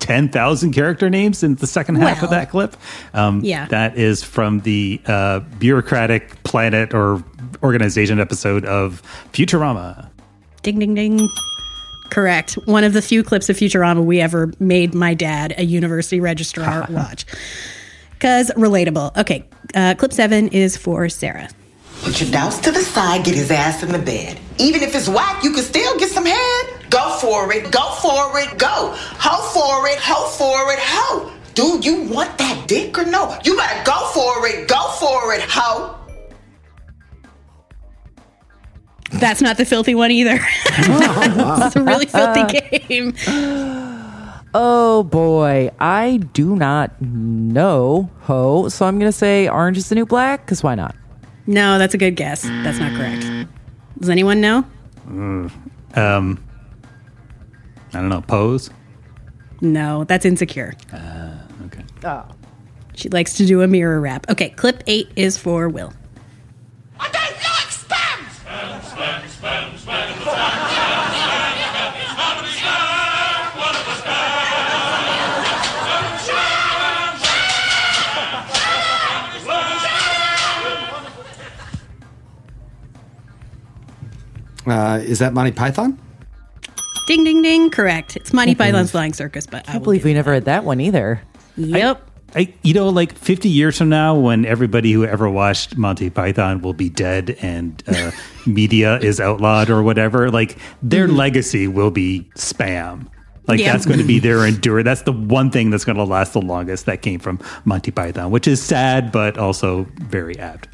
ten thousand character names in the second half well, of that clip. Um, yeah. That is from the uh, bureaucratic planet or organization episode of Futurama. Ding, ding, ding. Correct. One of the few clips of Futurama we ever made my dad, a university registrar, watch. Because relatable. Okay, uh, clip seven is for Sarah. Put your doubts to the side, get his ass in the bed. Even if it's whack, you can still get some head. Go for it, go for it, go. Ho for it, ho for it, ho. Do you want that dick or no? You better go for it, go for it, ho. That's not the filthy one either. It's a really filthy game. Oh boy, I do not know ho, so I'm going to say Orange is the New Black, because why not? No, that's a good guess. That's not correct. Does anyone know? Mm, um, I don't know. Pose? No, that's Insecure. Uh, okay. Oh. She likes to do a mirror wrap. Okay, clip eight is for Will. I don't like spam! Spam, spam, spam, spam, spam, Uh, is that Monty Python? Ding, ding, ding. Correct. It's Monty Python's Flying Circus, but I can't believe we never had that one either. Yep. I, I, you know, like fifty years from now, when everybody who ever watched Monty Python will be dead and uh, media is outlawed or whatever, like their mm-hmm. legacy will be spam. Like yeah. that's going to be their endure. That's the one thing that's going to last the longest that came from Monty Python, which is sad, but also very apt.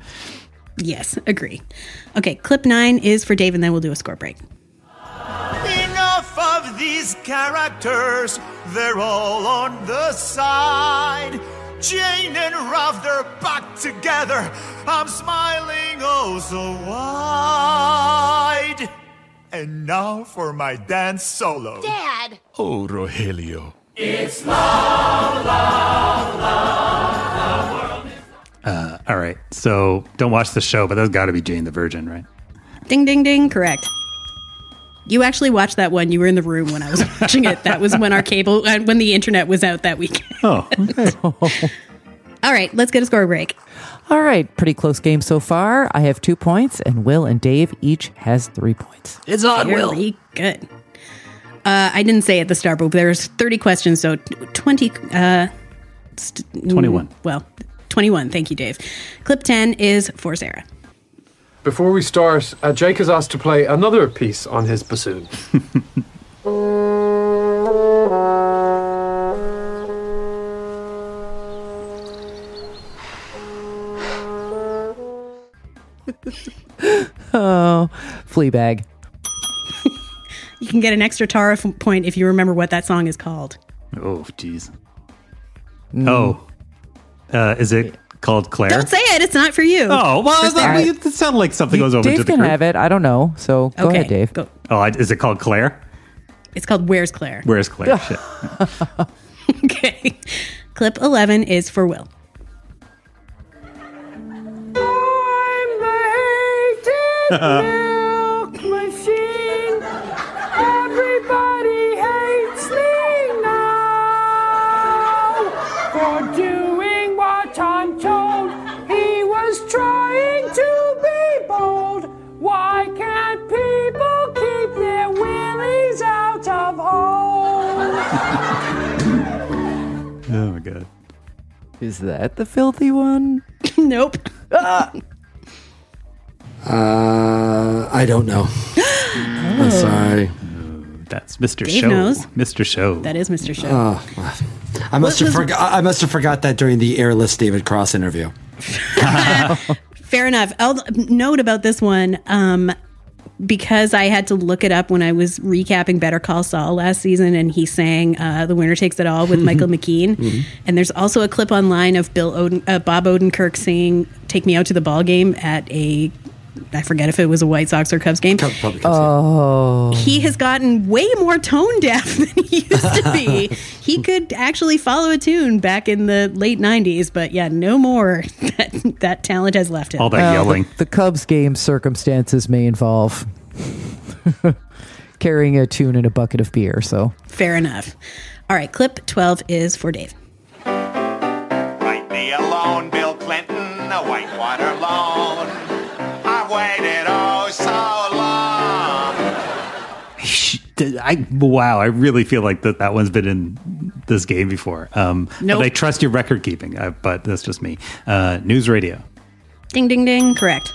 Yes, agree. Okay, clip nine is for Dave, and then we'll do a score break. Enough of these characters. They're all on the side. Jane and Ralph, they're back together. I'm smiling oh so wide. And now for my dance solo. Dad! Oh, Rogelio. It's love, love, love, the world is love. Uh, all right, so don't watch the show, but that's got to be Jane the Virgin, right? Ding, ding, ding, correct. You actually watched that one. You were in the room when I was watching it. That was when our cable, uh, when the internet was out that weekend. Oh, okay. All right, let's get a score break. All right, pretty close game so far. I have two points, and Will and Dave each has three points. It's on, Will. Very good. Uh, I didn't say at the start, but there's thirty questions, so twenty. Uh, st- twenty-one. Well, twenty-one. Thank you, Dave. Clip ten is for Sarah. Before we start, uh, Jake is asked to play another piece on his bassoon. Oh, Fleabag. You can get an extra Tara f- point if you remember what that song is called. Oh, geez. Mm. Oh, uh, is it called Claire? Don't say it. It's not for you. Oh, well, it right. sounded like something you, goes over Dave to the Dave can group. Have it. I don't know. So go okay, ahead, Dave. Go. Oh, I, is it called Claire? It's called Where's Claire? Where's Claire? Shit. Okay. Clip eleven is for Will. Uh-huh. Milk machine. Everybody hates me now for doing what I'm told. He was trying to be bold. Why can't people keep their willies out of home? Oh my god. Is that the filthy one? Nope. Ah! Uh, I don't know. Oh. I'm sorry. That's Mister Dave Show. Knows. Mister Show. That is Mister Show. Oh, I must what have forgot. I must have forgot that during the airless David Cross interview. Fair enough. I'll note about this one um, because I had to look it up when I was recapping Better Call Saul last season, and he sang uh, "The Winner Takes It All" with Michael McKean. Mm-hmm. And there's also a clip online of Bill Oden- uh, Bob Odenkirk singing "Take Me Out to the Ball Game" at a. I forget if it was a White Sox or Cubs game. Cubs, Cubs, oh. He has gotten way more tone deaf than he used to be. He could actually follow a tune back in the late nineties, but yeah, no more. That, that talent has left him. All that well, yelling. The, the Cubs game circumstances may involve carrying a tune in a bucket of beer, so. Fair enough. All right, clip twelve is for Dave. Write me alone, Bill Clinton, a whitewater loan. Waited oh so long. I, wow, I really feel like that, that one's been in this game before. Um, nope. But I trust your record keeping, uh, but that's just me. Uh, news radio. Ding, ding, ding. Correct.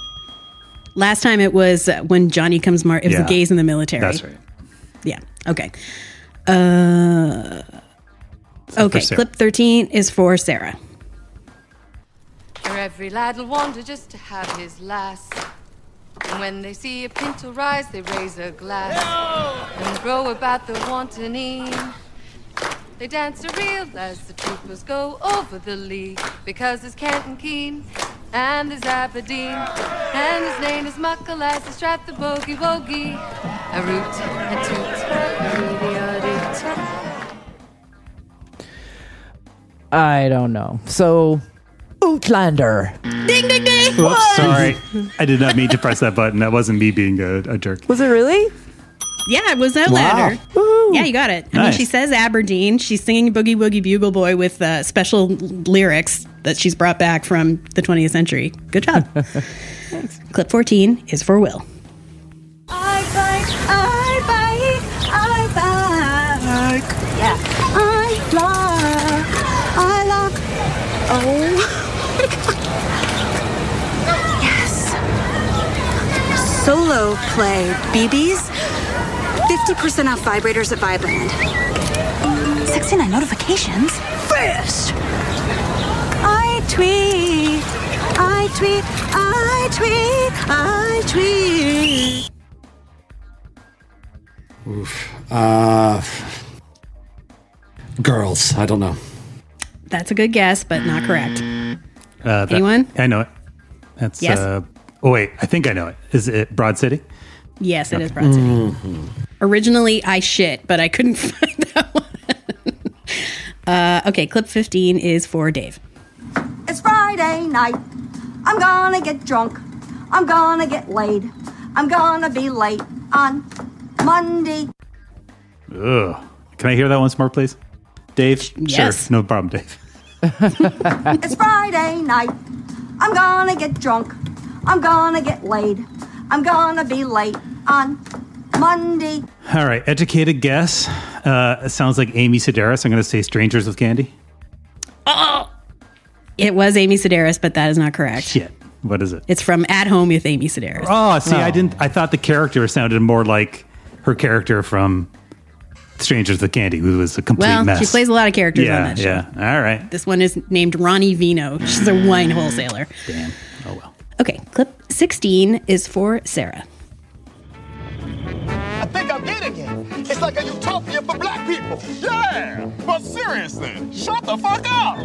Last time it was uh, when Johnny comes mar- It was yeah, the gays in the military. That's right. Yeah. Okay. Uh, okay. Clip thirteen is for Sarah. For every lad'll wander just to have his last. And when they see a pinto rise, they raise a glass. Hello! And grow about the wantonine. They dance a reel as the troopers go over the lee. Because there's Kenton Keene, and there's Aberdeen. And his name is Muckle as they strap the bogey wogey. A root, a toot, a root. I don't know. So... Outlander. Ding, ding, ding. Whoops, sorry. I did not mean to press that button. That wasn't me being a, a jerk. Was it really? Yeah, it was Outlander. Wow. Yeah, you got it. Nice. I mean, she says Aberdeen. She's singing Boogie Woogie Bugle Boy with uh, special lyrics that she's brought back from the twentieth century. Good job. Clip fourteen is for Will. I bike, I bike, I bike. Yeah. I lock, I lock. Oh. Solo play B Bs, fifty percent off vibrators at Vibrand. sixty-nine notifications. First, I tweet, I tweet, I tweet, I tweet. Oof. Uh, girls. I don't know. That's a good guess, but not correct. Uh, that, Anyone? I know it. That's yes. Uh, oh wait, I think I know it. Is it Broad City? Yes, it okay. is Broad City. Mm-hmm. Originally, I shit, but I couldn't find that one. uh, okay, clip fifteen is for Dave. It's Friday night. I'm gonna get drunk. I'm gonna get laid. I'm gonna be late on Monday. Ugh. Can I hear that once more, please? Dave? Yes. Sure. No problem, Dave. It's Friday night. I'm gonna get drunk. I'm gonna get laid. I'm gonna be late on Monday. All right. Educated guess. Uh, it sounds like Amy Sedaris. I'm gonna say Strangers with Candy. Oh! It was Amy Sedaris, but that is not correct. Shit. What is it? It's from At Home with Amy Sedaris. Oh, see, oh. I didn't. I thought the character sounded more like her character from Strangers with Candy, who was a complete well, mess. Well, she plays a lot of characters yeah, on that show. Yeah, all right. This one is named Ronnie Vino. She's a wine wholesaler. Damn. Oh, well. Okay, clip sixteen is for Sarah. I think I'm in again. It's like a utopia for black people. Yeah, but seriously, shut the fuck up.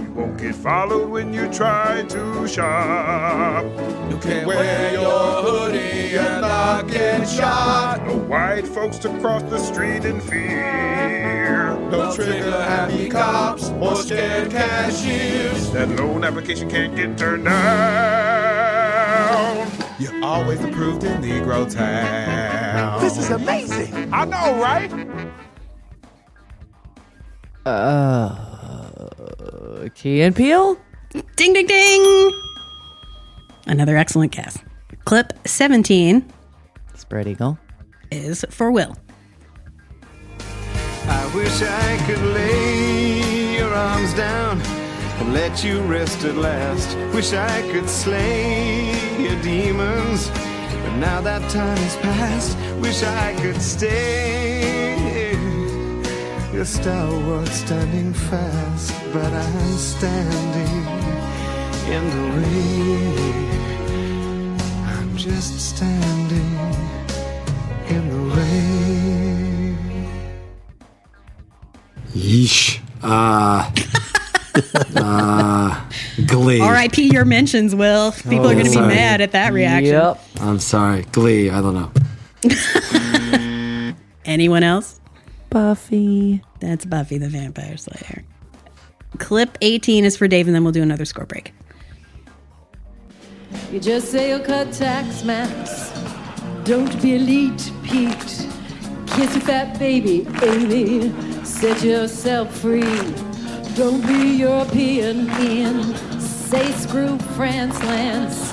You won't get followed when you try to shop. You can't wear your hoodie and not get shot. No white folks to cross the street in fear. No trigger-happy cops or scared cashiers. That loan application can't get turned down. You're always approved in Negro Town. This is amazing. I know, right? Uh... Key and Peele? Ding, ding, ding! Another excellent guess. Clip seventeen. Spread Eagle. Is for Will. I wish I could lay your arms down and let you rest at last. Wish I could slay your demons, but now that time is past. Wish I could stay. Your stalwart standing fast, but I'm standing in the rain. I'm just standing in the rain. Yeesh. Uh, uh, Glee. R I P your mentions, Will. People oh, are going to be mad at that reaction. Yep. I'm sorry. Glee. I don't know. Anyone else? Buffy. That's Buffy the Vampire Slayer. Clip eighteen is for Dave, and then we'll do another score break. You just say you'll cut tax maps. Don't be elite, Pete. Kiss your fat baby, Amy. Set yourself free. Don't be European, Ian. Say screw France, Lance.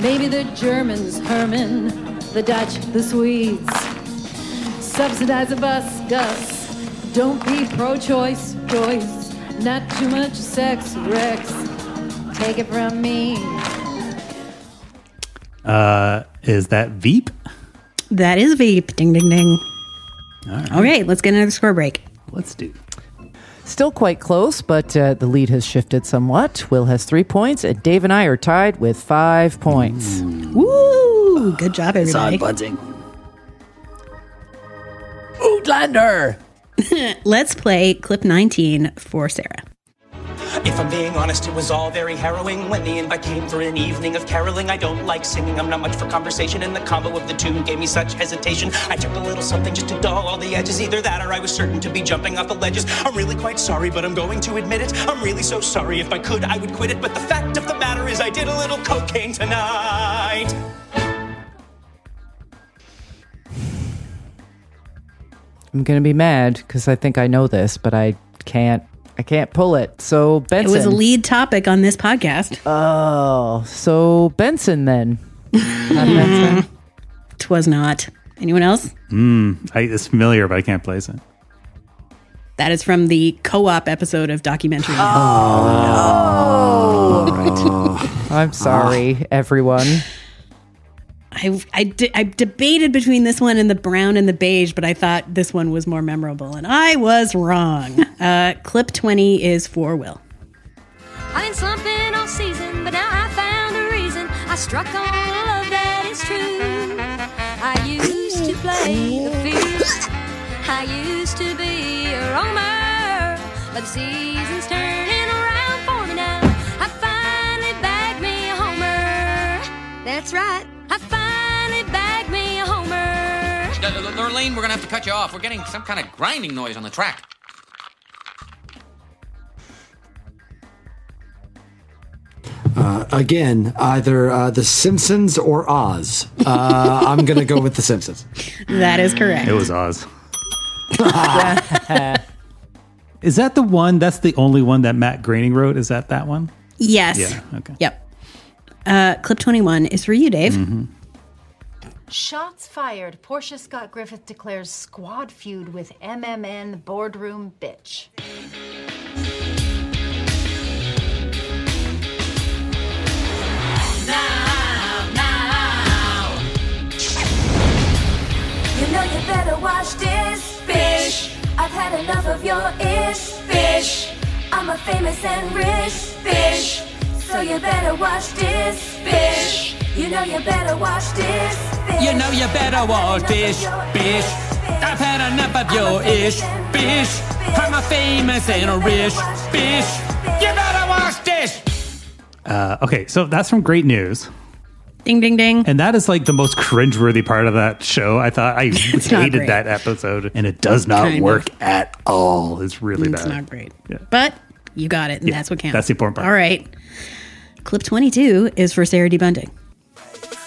Maybe the Germans, Herman. The Dutch, the Swedes. Subsidize a bus, Gus. Don't be pro-choice, Joyce. Not too much sex, Rex. Take it from me. Uh, is that Veep? That is Veep. Ding, ding, ding. All right. All right, let's get another score break. Let's do. Still quite close, but uh, the lead has shifted somewhat. Will has three points, and Dave and I are tied with five points. Mm. Woo! Good job, everybody. It's Bunting. Outlander. Let's play clip nineteen for Sarah. If I'm being honest, it was all very harrowing when the invite came for an evening of caroling. I don't like singing, I'm not much for conversation, and the combo of the two gave me such hesitation. I took a little something just to dull all the edges. Either that or I was certain to be jumping off the ledges. I'm really quite sorry, but I'm going to admit it. I'm really so sorry. If I could, I would quit it. But the fact of the matter is I did a little cocaine tonight. I'm going to be mad because I think I know this, but I can't I can't pull it. So Benson. It was a lead topic on this podcast. Oh, so Benson then. Not Benson. 'Twas not. Anyone else? Mm, I, it's familiar, but I can't place it. That is from the co-op episode of Documentary. Oh, oh no. Oh. I'm sorry, oh. everyone. I I, de- I debated between this one and the brown and the beige, but I thought this one was more memorable, and I was wrong. uh, clip twenty is for Will. I've been slumping all season, but now I found a reason. I struck on a love that is true. I used to play the field. I used to be a roamer, but the season's turning around for me now. I finally bagged me a homer. That's right. I finally bagged me a homer. Lurleen, we're going to have to cut you off. We're getting some kind of grinding noise on the track. Uh, again, either uh, The Simpsons or Oz. Uh, I'm going to go with The Simpsons. That is correct. It was Oz. Is that the one? That's the only one that Matt Groening wrote? Is that that one? Yes. Yeah. Okay. Yep. Uh, clip twenty-one is for you, Dave. Mm-hmm. Shots fired. Portia Scott Griffith declares squad feud with M M N boardroom bitch. Now, now. You know you better watch this, bitch. I've had enough of your ish, bitch. I'm a famous and rich, bitch. So you better watch this, bitch. You know you better watch this, bitch. You know you better watch this, bitch. I've had enough of your ish, bitch. I'm a famous and a rich, bitch. You better watch this. Uh, okay, so that's from Great News. Ding, ding, ding. And that is like the most cringeworthy part of that show. I thought I hated that episode, and it does not work at all. It's really bad. It's not great. Yeah. But you got it, and yeah, that's what counts. That's the important part. All right. Clip twenty-two is for Sarah D. Bunting.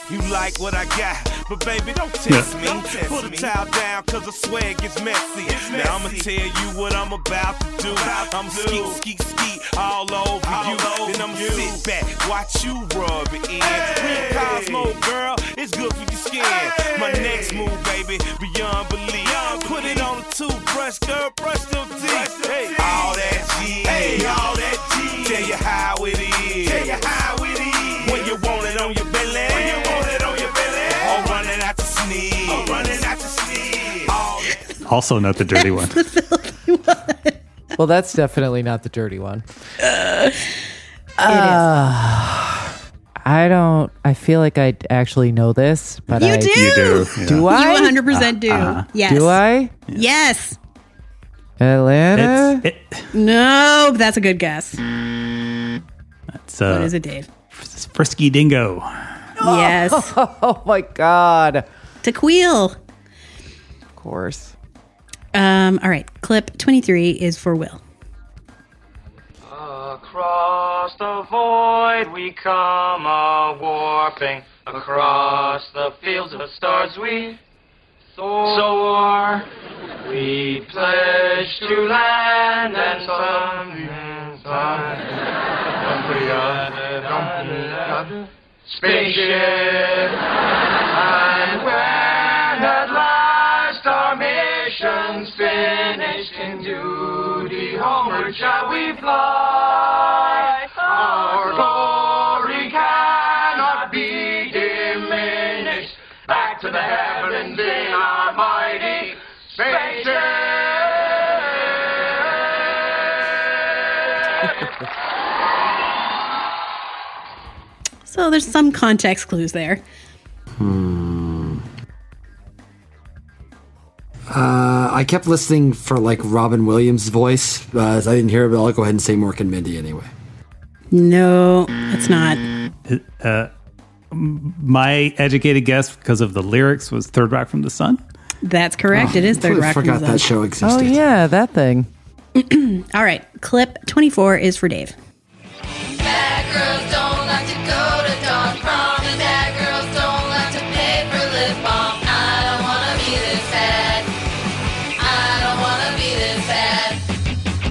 You like what I got, but baby, don't test yeah. me. Don't test Put a towel down, cause the swag gets messy. It's messy. Now I'ma tell you what I'm about to do. I'm skeet, skeet, skeet all over all you. Over then I'ma you. sit back, watch you rub it in. Hey. Real Cosmo, girl, it's good for your skin. Hey. My next move, baby, beyond belief. Beyond Put belief. it on the toothbrush, girl, brush them teeth. Hey. All that G, hey. all that G. Tell you how it is. Tell you how it is. When you want it on your belly, when you want it on your belly, I'm running out to sneeze, I'm running out to sneeze. Oh. Also not the dirty one. The filthy one. Well, that's definitely not the dirty one. Uh, uh, I don't. I feel like I actually know this, but you I do. You do. Yeah. Do I? You one hundred percent uh, do. Uh-huh. Yes. Do I? Yes. Atlanta. It. No, that's a good guess. That's, uh, what is it, Dave? Frisky Dingo. Yes. Oh, oh my God. Tequil. Of course. Um, all right. Clip twenty-three is for Will. Across the void we come a-warping. Across the fields of the stars we soar. We pledge to land and sun. sun. Spaceship, and when at last our mission's finished, in duty homeward shall we fly. Our glory cannot be diminished. Back to the heavens in our mighty spaceship. So there's some context clues there. Hmm. Uh, I kept listening for like Robin Williams' voice. Uh, so I didn't hear it, but I'll go ahead and say Mork and Mindy anyway. No, it's not. Uh, my educated guess because of the lyrics was Third Rock from the Sun. That's correct. Oh, it is Third Rock from the Sun. I forgot that show existed. Oh yeah, that thing. All right. Clip twenty-four is for Dave. Bad girls don't like to go to dog prom, and bad girls don't like to pay for lip balm. I don't wanna be this bad. I don't wanna be this bad.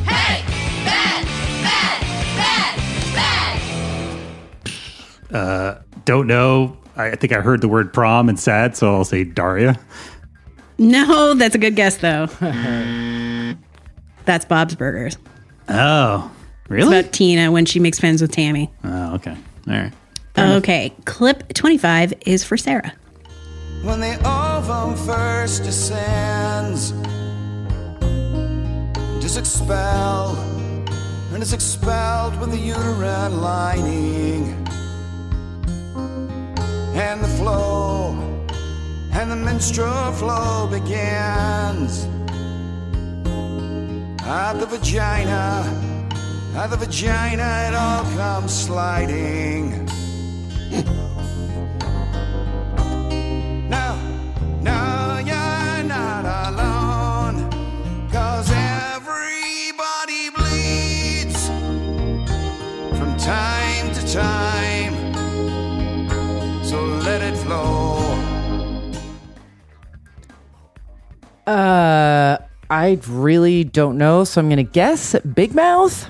Hey, bad, bad, bad, bad. Uh, don't know. I think I heard the word prom and sad, so I'll say Daria. No, that's a good guess though. That's Bob's Burgers. Oh. Really? It's about Tina when she makes friends with Tammy. Oh, okay. All right. Fair okay. Enough. Clip twenty-five is for Sarah. when the ovum first descends. It is expelled, and is expelled when the uterine lining and the flow and the menstrual flow begins. Out the vagina, out the vagina, it all comes sliding. Now, now you're not alone, 'cause everybody bleeds from time to time, so let it flow. Uh, I really don't know, so I'm going to guess Big Mouth.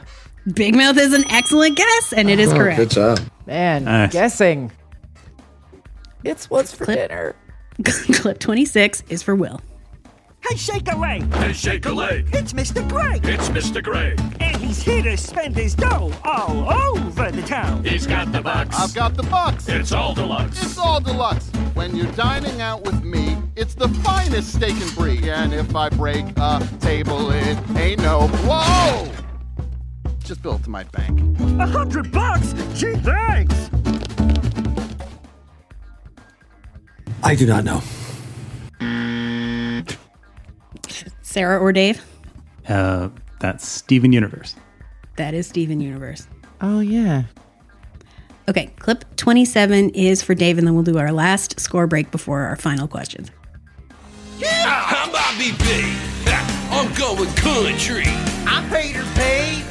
Big Mouth is an excellent guess, and it is oh, correct. Good job. Man, nice. Guessing. It's what's for clip, dinner. Clip twenty-six is for Will. Hey, Shake a leg. Hey, Shake a leg. It's Mister Gray. It's Mister Gray. And he's here to spend his dough all over the town. He's got the bucks. I've got the bucks. It's all deluxe. It's all deluxe. When you're dining out with me, it's the finest steak and brie. And if I break a table, it ain't no... Whoa! Just bill it to my bank. A hundred bucks? Gee, thanks. I do not know. Sarah or Dave? Uh, that's Steven Universe. That is Steven Universe. Oh, yeah. Okay, clip twenty-seven is for Dave, and then we'll do our last score break before our final questions. Yeah, I'm Bobby B. I'm going country. I'm Peter P.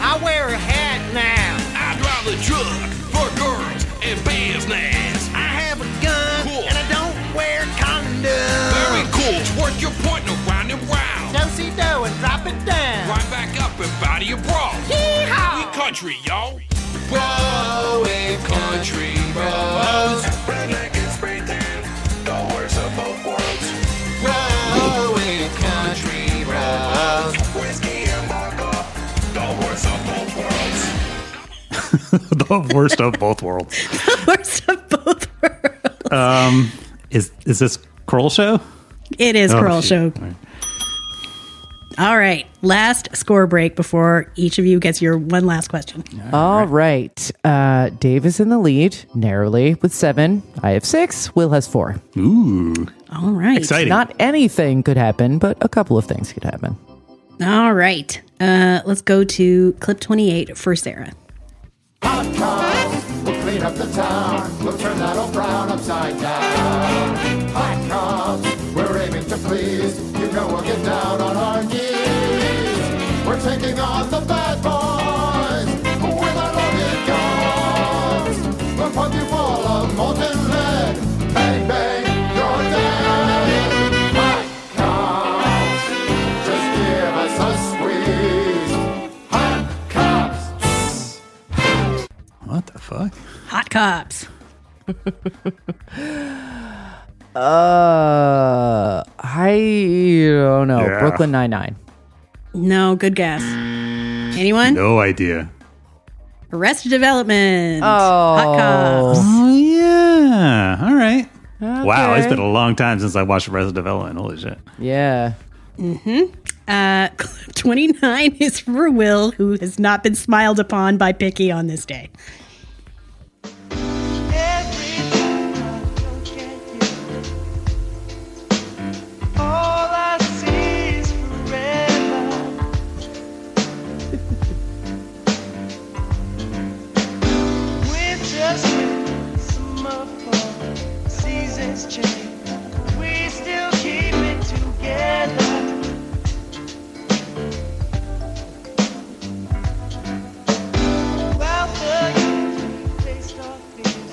I wear a hat now. I drive the truck for girls and business. I have a gun cool. And I don't wear condoms. Very cool. Twerk your point around and round. Do-si-do and drop it down. Right back up and body your bra. Yee-haw! We country, y'all. Bro and country bros. Redneck and spray tan. The worst of both worlds. Bro and country bros. Whiskey and vodka. The worst of both worlds. The worst of both worlds. The worst of both worlds. Um, is is this Kroll Show? It is oh, Kroll Show. All right. All right. Last score break before each of you gets your one last question. All right. Uh, Dave is in the lead narrowly with seven. I have six. Will has four. Ooh. All right. Exciting. Not anything could happen, but a couple of things could happen. All right. Uh, let's go to clip twenty-eight for Sarah. Hot coals, we'll clean up the town. We'll turn that old brown upside down. Hot coals, we're aiming to please. You know we'll get down on our knees. We're taking on the bad boys with our loaded guns. We'll pump you full of molten lead. Bang, bang, you're dead. Hot cops, just give us a squeeze. Hot cops. What the fuck? Hot cops. Uh, I don't know. Yeah. Brooklyn Nine-Nine. No, good guess. Anyone? No idea. Arrested Development. Oh. Hot Cops. Oh, yeah. All right. Okay. Wow, it's been a long time since I watched Arrested Development. Holy shit. Yeah. Mm-hmm. Uh, twenty-nine is for Will, who has not been smiled upon by Picky on this day.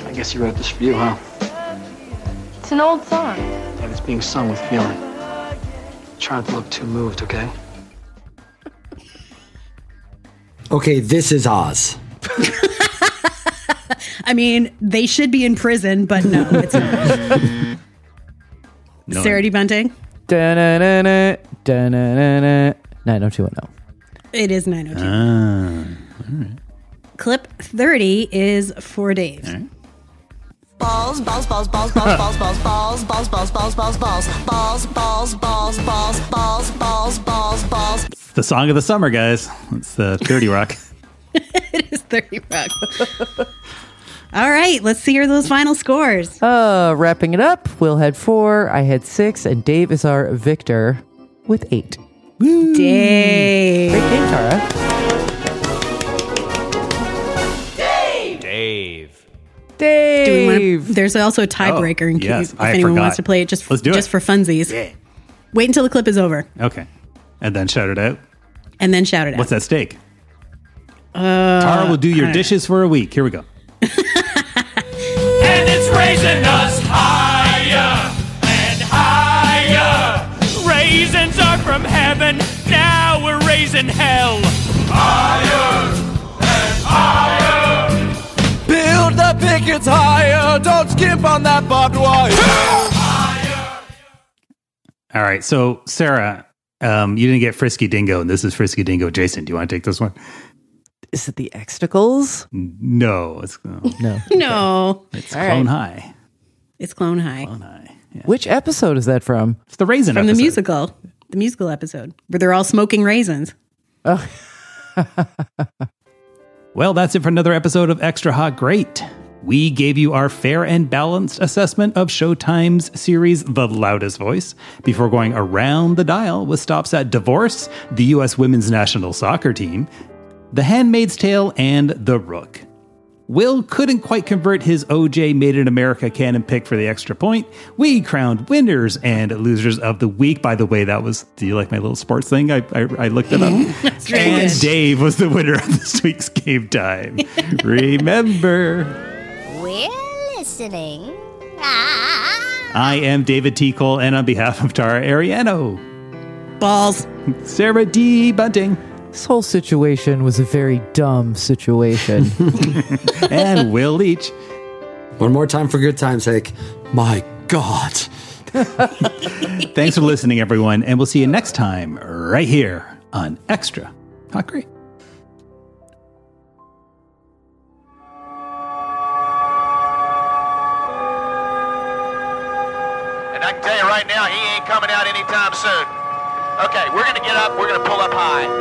I guess you wrote this for you, huh? It's an old song. Yeah, it's being sung with feeling. Try not to look too moved, okay? Okay, this is Oz. I mean, they should be in prison, but no, it's not. No. Sarah D. Bunting? Da-na-na-na, da-na-na-na. nine oh two one oh. It is nine oh two one oh. Ah, all right. Clip thirty is for Dave. All right. Balls, balls, balls, balls, balls, balls, balls, balls, balls, balls, balls, balls, balls, balls, balls, balls, balls, balls, balls, balls, balls. It's the song of the summer, guys. It's the thirty rock. It is thirty rock. All right, let's see your those final scores. Uh, wrapping it up, Will had four, I had six, and Dave is our victor with eight. Woo! Dave. Great game, Tara. Dave. Dave. Dave. Wanna, there's also a tiebreaker oh, in case yes, if I anyone forgot. wants to play it just, let's do just it. for funsies. Yeah. Wait until the clip is over. Okay. And then shout it out. And then shout it out. What's at stake? Uh, Tara will do your dishes know. for a week. Here we go. And it's raising us higher and higher. Raisins are from heaven, now we're raising hell. Higher and higher. Build the pickets higher, don't skip on that barbed wire. Higher. All right, so Sarah, um, you didn't get Frisky Dingo, and this is Frisky Dingo. Jason, do you want to take this one? Is it the Exticles? No. It's, no. No. Okay. no. It's All Clone right. High. It's Clone High. Clone High. Yeah. Which episode is that from? It's the Raisin from episode. From the musical. The musical episode where they're all smoking raisins. Oh. Well, that's it for another episode of Extra Hot Great. We gave you our fair and balanced assessment of Showtime's series, The Loudest Voice, before going around the dial with stops at Divorce, the U S women's national soccer team, The Handmaid's Tale, and The Rook. Will couldn't quite convert his O J Made in America canon pick for the extra point. We crowned winners and losers of the week. By the way, that was, do you like my little sports thing? I I, I looked it up. That's and good. Dave was the winner of this week's game time. Remember, we're listening. Ah. I am David T. Cole, and on behalf of Tara Ariano. Balls. Sarah D. Bunting. This whole situation was a very dumb situation. And Will Leitch. One more time for good time's sake. My God. Thanks for listening, everyone. And we'll see you next time right here on Extra Hot Great. And I can tell you right now, he ain't coming out anytime soon. Okay, we're going to get up. We're going to pull up high.